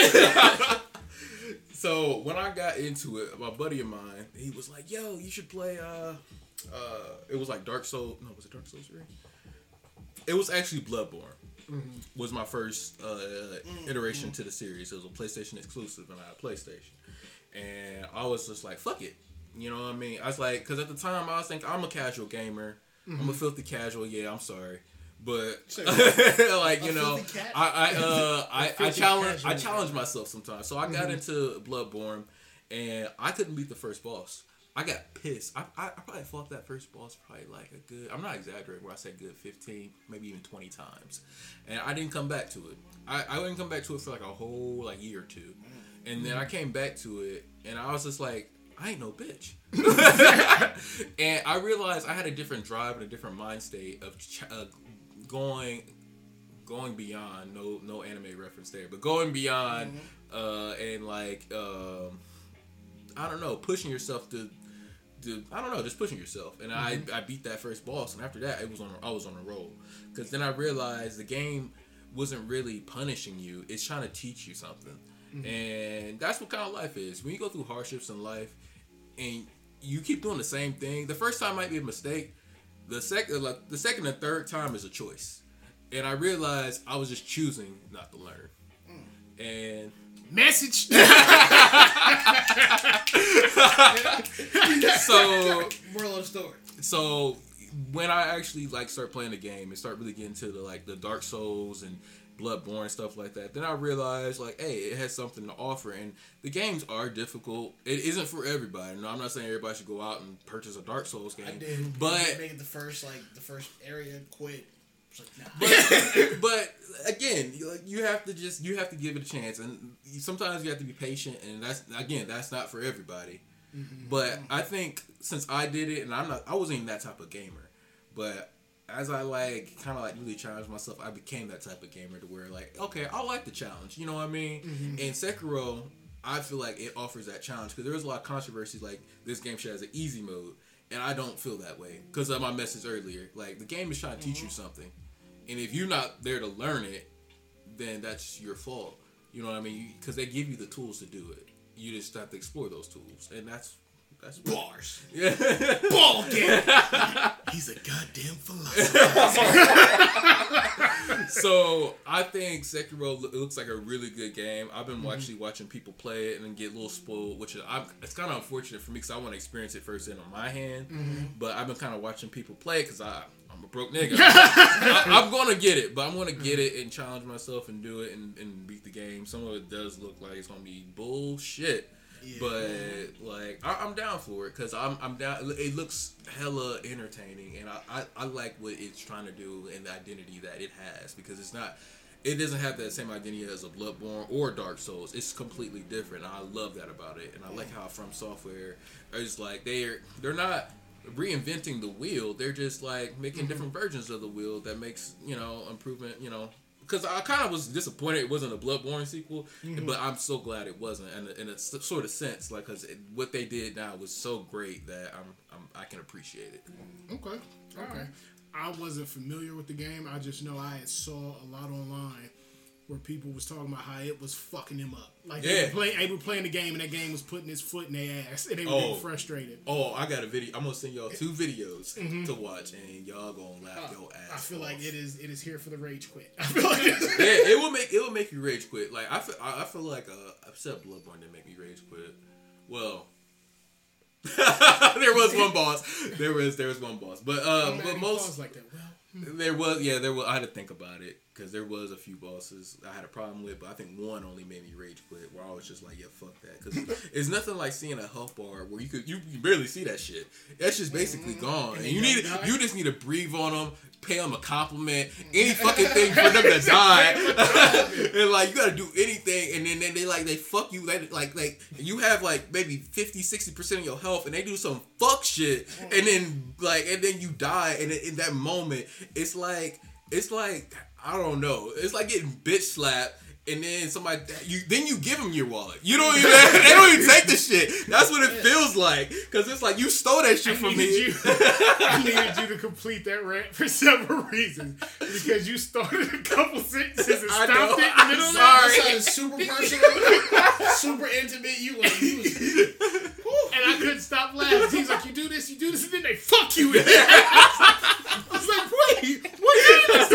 So when I got into it, my buddy of mine, he was like, "Yo, you should play." It was like Dark Souls. No, was it Dark Souls 3? It was actually Bloodborne. Mm-hmm. Was my first iteration to the series. It was a PlayStation exclusive, and I had a PlayStation. And I was just like, fuck it. You know what I mean? I was like, because at the time, I was thinking, I'm a casual gamer. Mm-hmm. I'm a filthy casual. Yeah, I'm sorry. But, like, you know, I challenge myself sometimes. So I got into Bloodborne, and I couldn't beat the first boss. I got pissed. I probably fought that first boss probably like a good, I'm not exaggerating when I say good 15, maybe even 20 times. And I didn't come back to it. I wouldn't come back to it for like a whole like year or two. And then I came back to it and I was just like, I ain't no bitch. And I realized I had a different drive and a different mind state of going beyond, no anime reference there, but going beyond and like, I don't know, pushing yourself just pushing yourself. And I beat that first boss, and after that, I was on a roll. Because then I realized the game wasn't really punishing you. It's trying to teach you something. Mm-hmm. And that's what kind of life is. When you go through hardships in life, and you keep doing the same thing, the first time might be a mistake. The second and third time is a choice. And I realized I was just choosing not to learn. Mm. And... message. So moral of the story. So when I actually like start playing the game and start really getting to the like the Dark Souls and Bloodborne and stuff like that, then I realized like, hey, it has something to offer, and the games are difficult. It isn't for everybody. No, I'm not saying everybody should go out and purchase a Dark Souls game. I did, but make it the first area quit. But again, you have to give it a chance, and sometimes you have to be patient, and that's not for everybody. Mm-hmm. But I think since I did it, and I wasn't even that type of gamer, but as I like kind of like really challenged myself, I became that type of gamer to where like, okay, I like the challenge, you know what I mean? Mm-hmm. And Sekiro, I feel like it offers that challenge because there was a lot of controversy like this game should have an easy mode, and I don't feel that way because of my message earlier. Like the game is trying to teach you something. And if you're not there to learn it, then that's your fault. You know what I mean? Because they give you the tools to do it. You just have to explore those tools, and that's bars. Yeah, ball game. He's a goddamn philosopher. So I think Sekiro looks like a really good game. I've been actually watching people play it and then get a little spoiled, which it's kind of unfortunate for me because I want to experience it first on my hand. Mm-hmm. But I've been kind of watching people play because I'm a broke nigga. I'm going to get it, but I'm going to get it and challenge myself and do it and beat the game. Some of it does look like it's going to be bullshit, yeah. But like I'm down for it because I'm down. It looks hella entertaining, and I like what it's trying to do and the identity that it has because it doesn't have that same identity as a Bloodborne or Dark Souls. It's completely different. I love that about it, and I like how From Software is like they're not reinventing the wheel, they're just like making different versions of the wheel that makes improvement because I kind of was disappointed it wasn't a Bloodborne sequel, mm-hmm. but I'm so glad it wasn't. And in a sort of sense, like, because what they did now was so great that I can appreciate it. Okay, all right. I wasn't familiar with the game. I just know I had saw a lot online where people was talking about how it was fucking them up. Like, they were playing the game, and that game was putting its foot in their ass, and they were getting frustrated. Oh, I got a video. I'm going to send y'all 2 videos to watch, and y'all going to laugh your ass off. I feel like it is here for the rage quit. I feel like it will make you rage quit. Like, I feel like I've said Bloodborne didn't make me rage quit. Well... there was one boss but most like that. There was I had to think about it because there was a few bosses I had a problem with, but I think one only made me rage quit where I was just like, yeah, fuck that, because it's nothing like seeing a health bar where you can barely see that shit. That's just basically gone, and you just need to breathe on them, pay them a compliment, any fucking thing for them to die. And like, you gotta do anything, and then they like, they fuck you, like you have like maybe 50-60% of your health, and they do some fuck shit, and then you die, and in that moment it's like I don't know, it's like getting bitch slapped. And then somebody, you give them your wallet. You don't even, they don't even take the shit. That's what it feels like. Because it's like, you stole that shit from me. I needed you to complete that rant for several reasons. Because you started a couple sentences and stopped it. I'm sorry. That sounded super personal, super intimate. And I couldn't stop laughing. He's like, you do this, and then they fuck you in there. I was like, wait, what is this?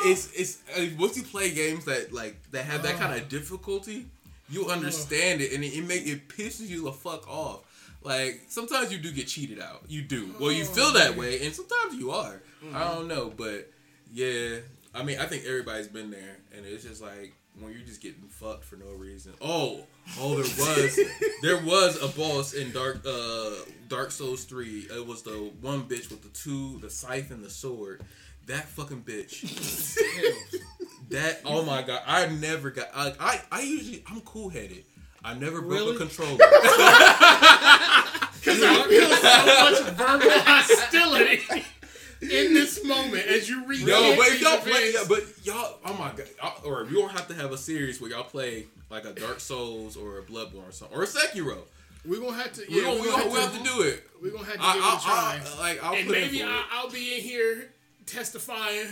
It's once you play games that have that kind of difficulty, you understand it, and it pisses you the fuck off. Like, sometimes you do get cheated out. You do. Well, you feel that way, and sometimes you are. Mm-hmm. I don't know, but yeah. I mean, I think everybody's been there, and it's just like when you're just getting fucked for no reason. There was a boss in Dark Souls 3. It was the one bitch with the scythe and the sword. That fucking bitch. That, oh my God. I'm cool headed. I never broke a controller. Because I feel so much verbal hostility in this moment as you read. No, but if y'all play, oh my God, or you don't have to have a series where y'all play like a Dark Souls or a Bloodborne or something, or a Sekiro. We're gonna have to. Yeah, we're gonna have to do it. We're gonna have to give it a try. I'll be in here testifying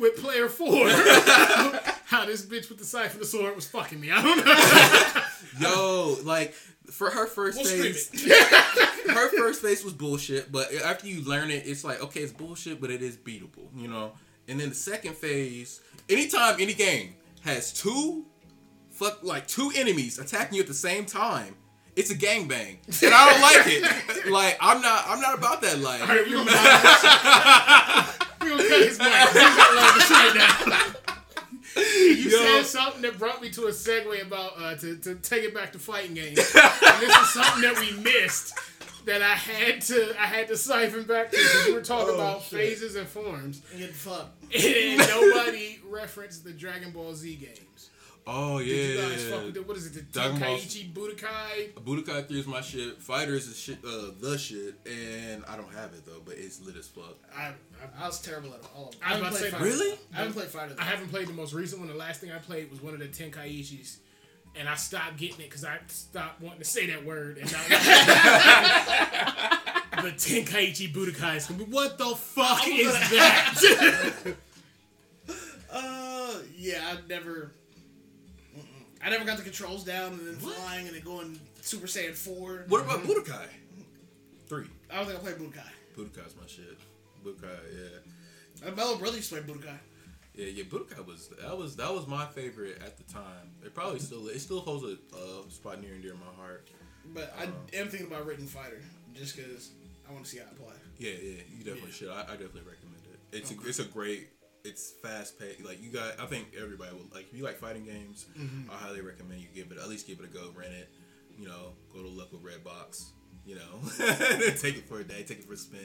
with player 4 how this bitch with the scythe and the sword was fucking me. I don't know. Yo, like. For her first phase, her first phase was bullshit, but after you learn it, it's like, okay, it's bullshit, but it is beatable, you know? And then the second phase, anytime any game has two enemies attacking you at the same time, it's a gangbang. And I don't like it. Like, I'm not about that life. All right, we're gonna cut his mic. He's gonna right now. You said something that brought me to a segue about to take it back to fighting games. And this is something that we missed that I had to siphon back to because we were talking about phases and forms. And nobody referenced the Dragon Ball Z games. Oh yeah. Did you guys fuck with what is it? The Tenkaichi Budokai? Budokai 3 is my shit. Fighters is shit, the shit, and I don't have it though, but it's lit as fuck. I was terrible at all of them. I haven't played. Really? I haven't played Fighters. I haven't played the most recent one. The last thing I played was one of the Tenkaichis, and I stopped getting it because I stopped wanting to say that word. And the Tenkaichi Budokai is gonna be, what the fuck is that? I never got the controls down, and then flying, and then going Super Saiyan 4. What about Budokai? 3. I don't think I played Budokai. Budokai's my shit. Budokai, yeah. My little brother used to play Budokai. Yeah, Budokai was my favorite at the time. It still holds a spot near and dear to my heart. But I am thinking about Written Fighter, just because I want to see how I play. Yeah, you definitely should. I definitely recommend it. It's fast paced. Like, you got, I think everybody will like. If you like fighting games, I highly recommend you give it a go. Rent it, you know. Go to local Redbox, you know. Take it for a day. Take it for a spin,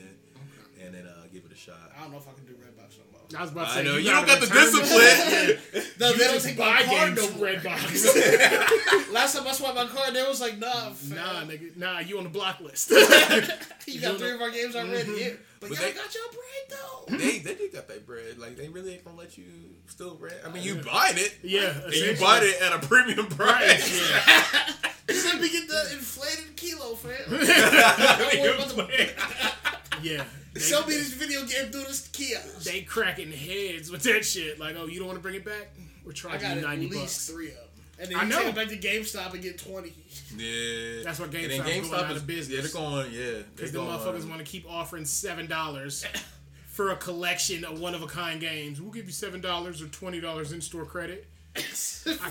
and then give it a shot. I don't know if I can do Redbox no more. I was about to say, know, you don't got the discipline. No, they don't take my card no Redbox. Last time I swiped my card, they was like, nah, you on the block list. You got three of our games already. Mm-hmm. Yeah. But y'all got your bread, though. They do got their bread. Like, they really ain't gonna let you steal bread. I mean, you buying it. Yeah. And you buying it at a premium price. Yeah. Just let me get the inflated kilo, fam. Yeah. Sell me this video game through this kiosk. They cracking heads with that shit. Like, oh, you don't want to bring it back? We're charging you $90. I got at least bucks. Three of them. And then I take it back to GameStop and get 20. Yeah. That's what GameStop's going out of business. Yeah, they're going, yeah. Because the motherfuckers want to keep offering $7 for a collection of one-of-a-kind games. We'll give you $7 or $20 in-store credit. I can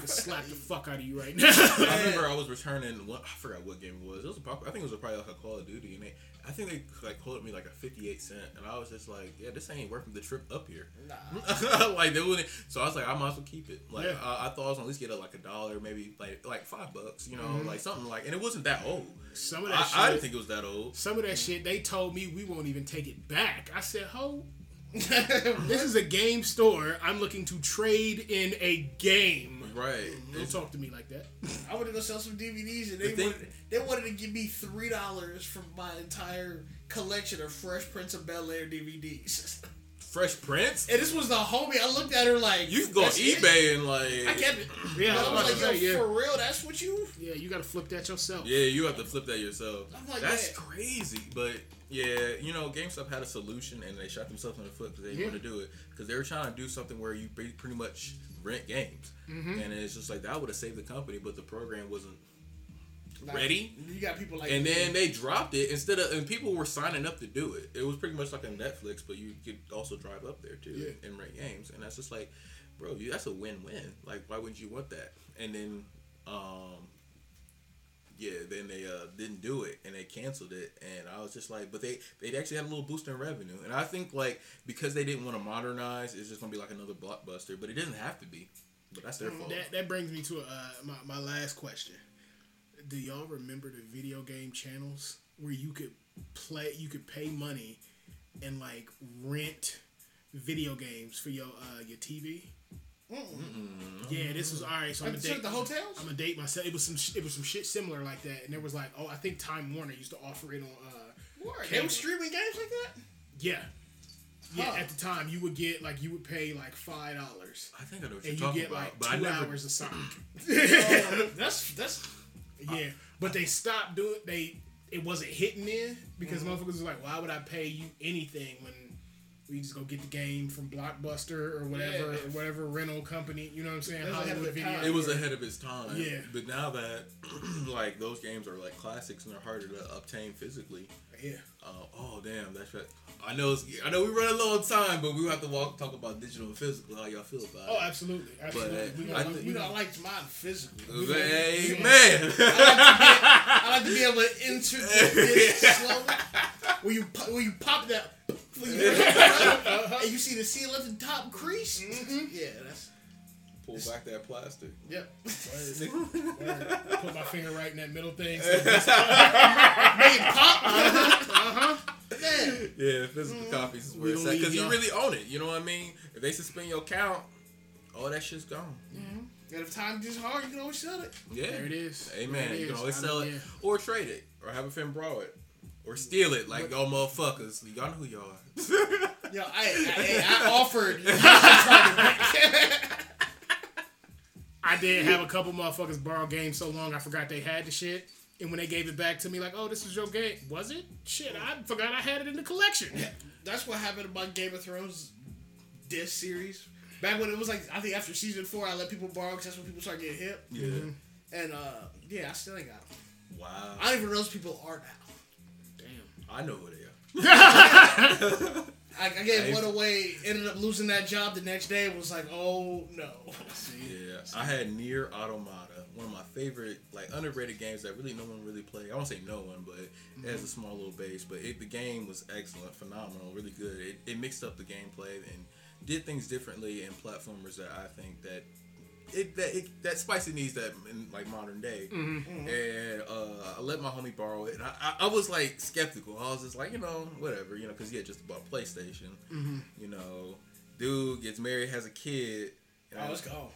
slap the fuck out of you right now. I remember I was returning. I forgot what game it was. It was I think it was probably like a Call of Duty, and I think they like quoted me like a 58 cent, and I was just like, yeah, this ain't worth the trip up here. Nah, like they wouldn't. So I was like, I might as well keep it. Like I thought I was gonna at least get like a dollar, maybe like $5, you know, like something like. And it wasn't that old. Some of that shit, I didn't think it was that old. Some of that shit, they told me we won't even take it back. I said, ho. This is a game store. I'm looking to trade in a game. Right. Don't talk to me like that. I wanted to go sell some DVDs, and they wanted to give me $3 from my entire collection of Fresh Prince of Bel-Air DVDs. Fresh Prince? And this was the homie. I looked at her like... You can go eBay and like... I kept it. Yeah, I was like, yo, for real, that's what you... Yeah, you got to flip that yourself. Yeah, you have to flip that yourself. I'm like, that's crazy, but... Yeah, you know, GameStop had a solution and they shot themselves in the foot because they didn't want to do it. Because they were trying to do something where you pretty much rent games. Mm-hmm. And it's just like, that would have saved the company, but the program wasn't ready. You got people like... And then they dropped it instead of... And people were signing up to do it. It was pretty much like a Netflix, but you could also drive up there too and rent games. And that's just like, bro, that's a win-win. Like, why wouldn't you want that? And then... Yeah, then they didn't do it, and they canceled it, and I was just like, but they actually had a little boost in revenue, and I think, like, because they didn't want to modernize, it's just going to be like another Blockbuster, but it doesn't have to be, but that's their fault. That brings me to my last question. Do y'all remember the video game channels where you could pay money and, like, rent video games for your TV? Mm-mm. Yeah, this was alright. So I'm gonna date myself. It was some shit similar like that, and there was like, I think Time Warner used to offer it on. They were streaming games like that. Yeah, yeah. At the time, you would get pay like $5. I think I know what you're talking about. And you get like 2 hours of something. That's yeah. But they stopped doing. It wasn't hitting in because motherfuckers was like, why would I pay you anything when? We just go get the game from Blockbuster or whatever, or whatever rental company. You know what I'm saying? It was ahead of its time. Yeah. But now that like those games are like classics and they're harder to obtain physically. Yeah. Oh damn, that's right. I know we run a long time, but we have to talk about digital and physical. How y'all feel about it? Oh, absolutely. But, we don't like mine physically. Hey, man. I like to be able to enter this slowly. Will you pop that? And you see the seal at the top crease. Mm-hmm. Yeah, that's pull back that plastic. Yep. Put my finger right in that middle thing. So made pop. Uh huh. Yeah, physical copies is where it's at because you really own it. You know what I mean? If they suspend your account, all that shit's gone. Mm-hmm. And if time gets hard, you can always sell it. Yeah, there it is. Amen. You can always sell it or trade it or have a friend borrow it. Or steal it, like y'all motherfuckers. Y'all know who y'all are. Yo, I offered. I did have a couple motherfuckers borrow games so long I forgot they had the shit. And when they gave it back to me, like, oh, this was your game. Was it? Shit, I forgot I had it in the collection. Yeah, that's what happened about Game of Thrones disc series. Back when it was like, I think after season 4, I let people borrow because that's when people start getting hip. Yeah. And, I still ain't got them. Wow. I don't even know those people are now. I know who they are. I gave one away, ended up losing that job the next day, was like, oh no. Yeah, I had Nier Automata, one of my favorite, like underrated games that really no one really played. I won't say no one, but it has a small little base. But the game was excellent, phenomenal, really good. It mixed up the gameplay and did things differently in platformers that I think that that spicy needs that in like modern day. Mm-hmm. And I let my homie borrow it. And I was like skeptical. I was just like, you know, whatever, you know, because he had just bought a PlayStation. Mm-hmm. You know, dude gets married, has a kid. And let's go.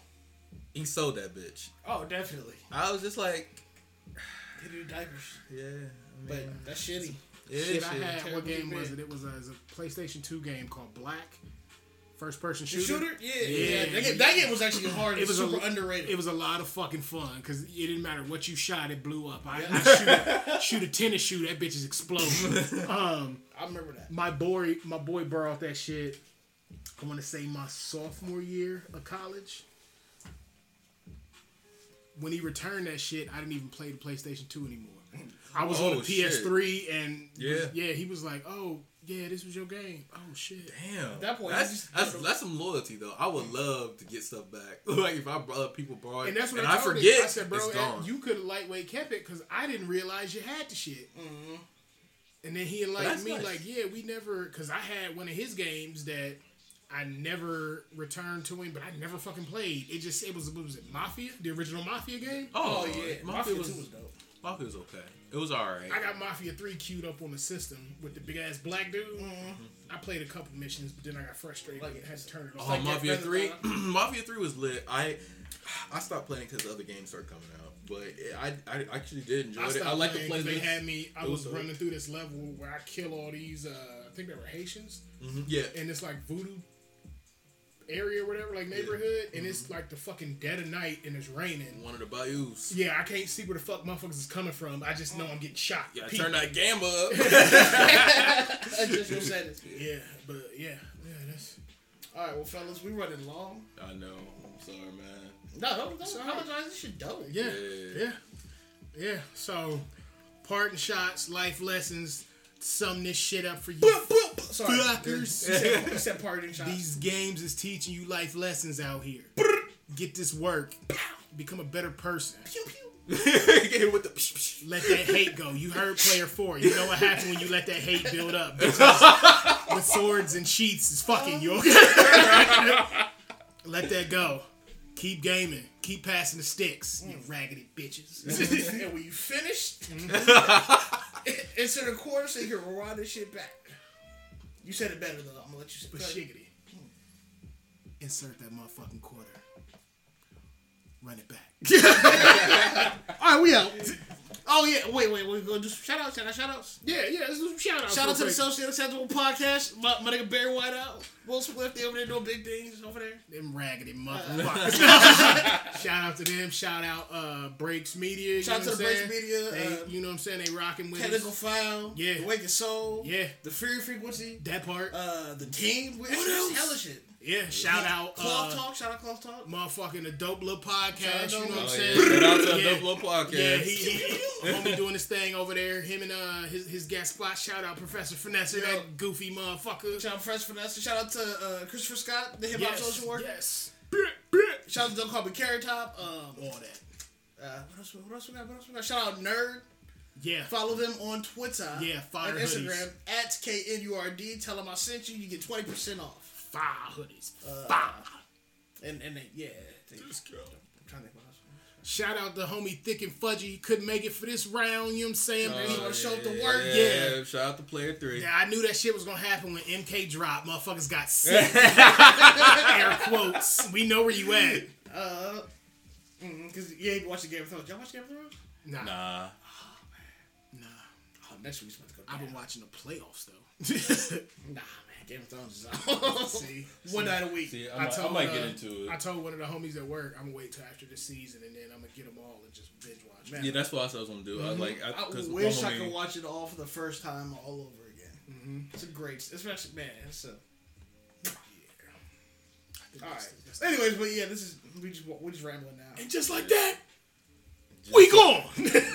He sold that bitch. Oh, definitely. I was just like, they do diapers. Yeah, I mean, but that's shitty. Shit, I had, what game was it? It was a PlayStation 2 game called Black. First person shooter? Yeah. That game was actually hard. It was super underrated. It was a lot of fucking fun because it didn't matter what you shot, it blew up. I shoot a tennis shoe, that bitch is exploding. I remember that. My boy borrowed that shit. I want to say my sophomore year of college. When he returned that shit, I didn't even play the PlayStation 2 anymore. I was on a PS3 and he was like, oh yeah, this was your game. Oh shit, damn. At that point, that's some loyalty though. I would love to get stuff back. Like if I people borrow and that's what I forget, I said, bro, it's gone. You could have lightweight kept it because I didn't realize you had the shit. Mm-hmm. And then he enlightened me like, yeah, we never, because I had one of his games that I never returned to him, but I never fucking played. It just was it Mafia, the original Mafia game. Oh yeah, Mafia 2 was dope. Mafia was okay. It was alright. I got Mafia 3 queued up on the system with the big ass black dude. Mm-hmm. I played a couple missions, but then I got frustrated and had to turn it off. Oh, Mafia 3? Mafia 3 was lit. I stopped playing because other games started coming out, but I actually did enjoy it. I like to play. They had me. I was running through this level where I kill all these. I think they were Haitians. Mm-hmm. Yeah, and it's like voodoo area or whatever, like neighborhood, and it's like the fucking dead of night and it's raining. One of the bayous. Yeah, I can't see where the fuck motherfuckers is coming from. I just know I'm getting shot. Yeah, turn that gamma up. That's all right. Well, fellas, we running long. I know. I'm sorry, man. No, don't apologize. This shit dope. Yeah. So, parting shots, life lessons. Sum this shit up for you. Sorry. Fuckers. You said parting shots. These games is teaching you life lessons out here. Get this work. Become a better person. Pew, pew. Get with the let that hate go. You heard player 4. You know what happened when you let that hate build up. With swords and sheets is fucking you. Let that go. Keep gaming. Keep passing the sticks, you raggedy bitches. And when you finished, insert a quarter so you can rewind this shit back. You said it better though. I'm gonna let you say it. But shiggity. Insert that motherfucking quarter. Run it back. Alright, we out. Oh yeah, wait, we're gonna do some shout outs. Yeah, let's do some shout outs. Shout out to the Socially Acceptable Podcast. My nigga Barry White out. Will Swift, they over there doing big things over there. Them raggedy motherfuckers. Shout out to them. Shout out Breaks Media. Shout out to the Breaks Media. They, you know what I'm saying? They rocking with Technical us. File. Yeah. The Waking Soul. Yeah. The Fury Frequency. That part. The team. What else? Hella shit. Yeah, shout out Cloth Talk, shout out Cloth Talk. Motherfucking the Dope Little Podcast, you know what I'm saying? Shout out to the Dope Little Podcast. Yeah, he homie doing his thing over there. Him and his guest spot. Shout out Professor Finesse, that goofy motherfucker. Shout out Professor Finesse. Shout out to Christopher Scott, the hip hop social worker. Yes. Shout out to Don't Call Me Carrot Top. All that. What else we got? Shout out Nerd. Yeah. Follow them on Twitter. Yeah, follow them. Instagram at KNURD. Tell them I sent you. You get 20% off. 5 hoodies. 5. And let's go. I'm trying to think about this one. Shout out to homie Thick and Fudgy. He couldn't make it for this round. You know what I'm saying? But he's going to show up to work. Yeah. Shout out to Player 3. Yeah, I knew that shit was going to happen when MK dropped. Motherfuckers got sick. Air quotes. We know where you at. Because you ain't watching Game of Thrones. Y'all watch Game of Thrones? Nah. Oh, man. Nah. Oh, next week's about to go down. I've been watching the playoffs, though. Nah, man. Game of Thrones is out. See, one night a week. See, I might get into it. I told one of the homies at work, I'm gonna wait till after the season, and then I'm gonna get them all and just binge watch. Man, that's what I was gonna do. Mm-hmm. I wish I could watch it all for the first time all over again. Mm-hmm. It's a great. It's actually, man. It's a. Yeah. All right. Anyways, but yeah, this is we just rambling now. And just like that, we gone.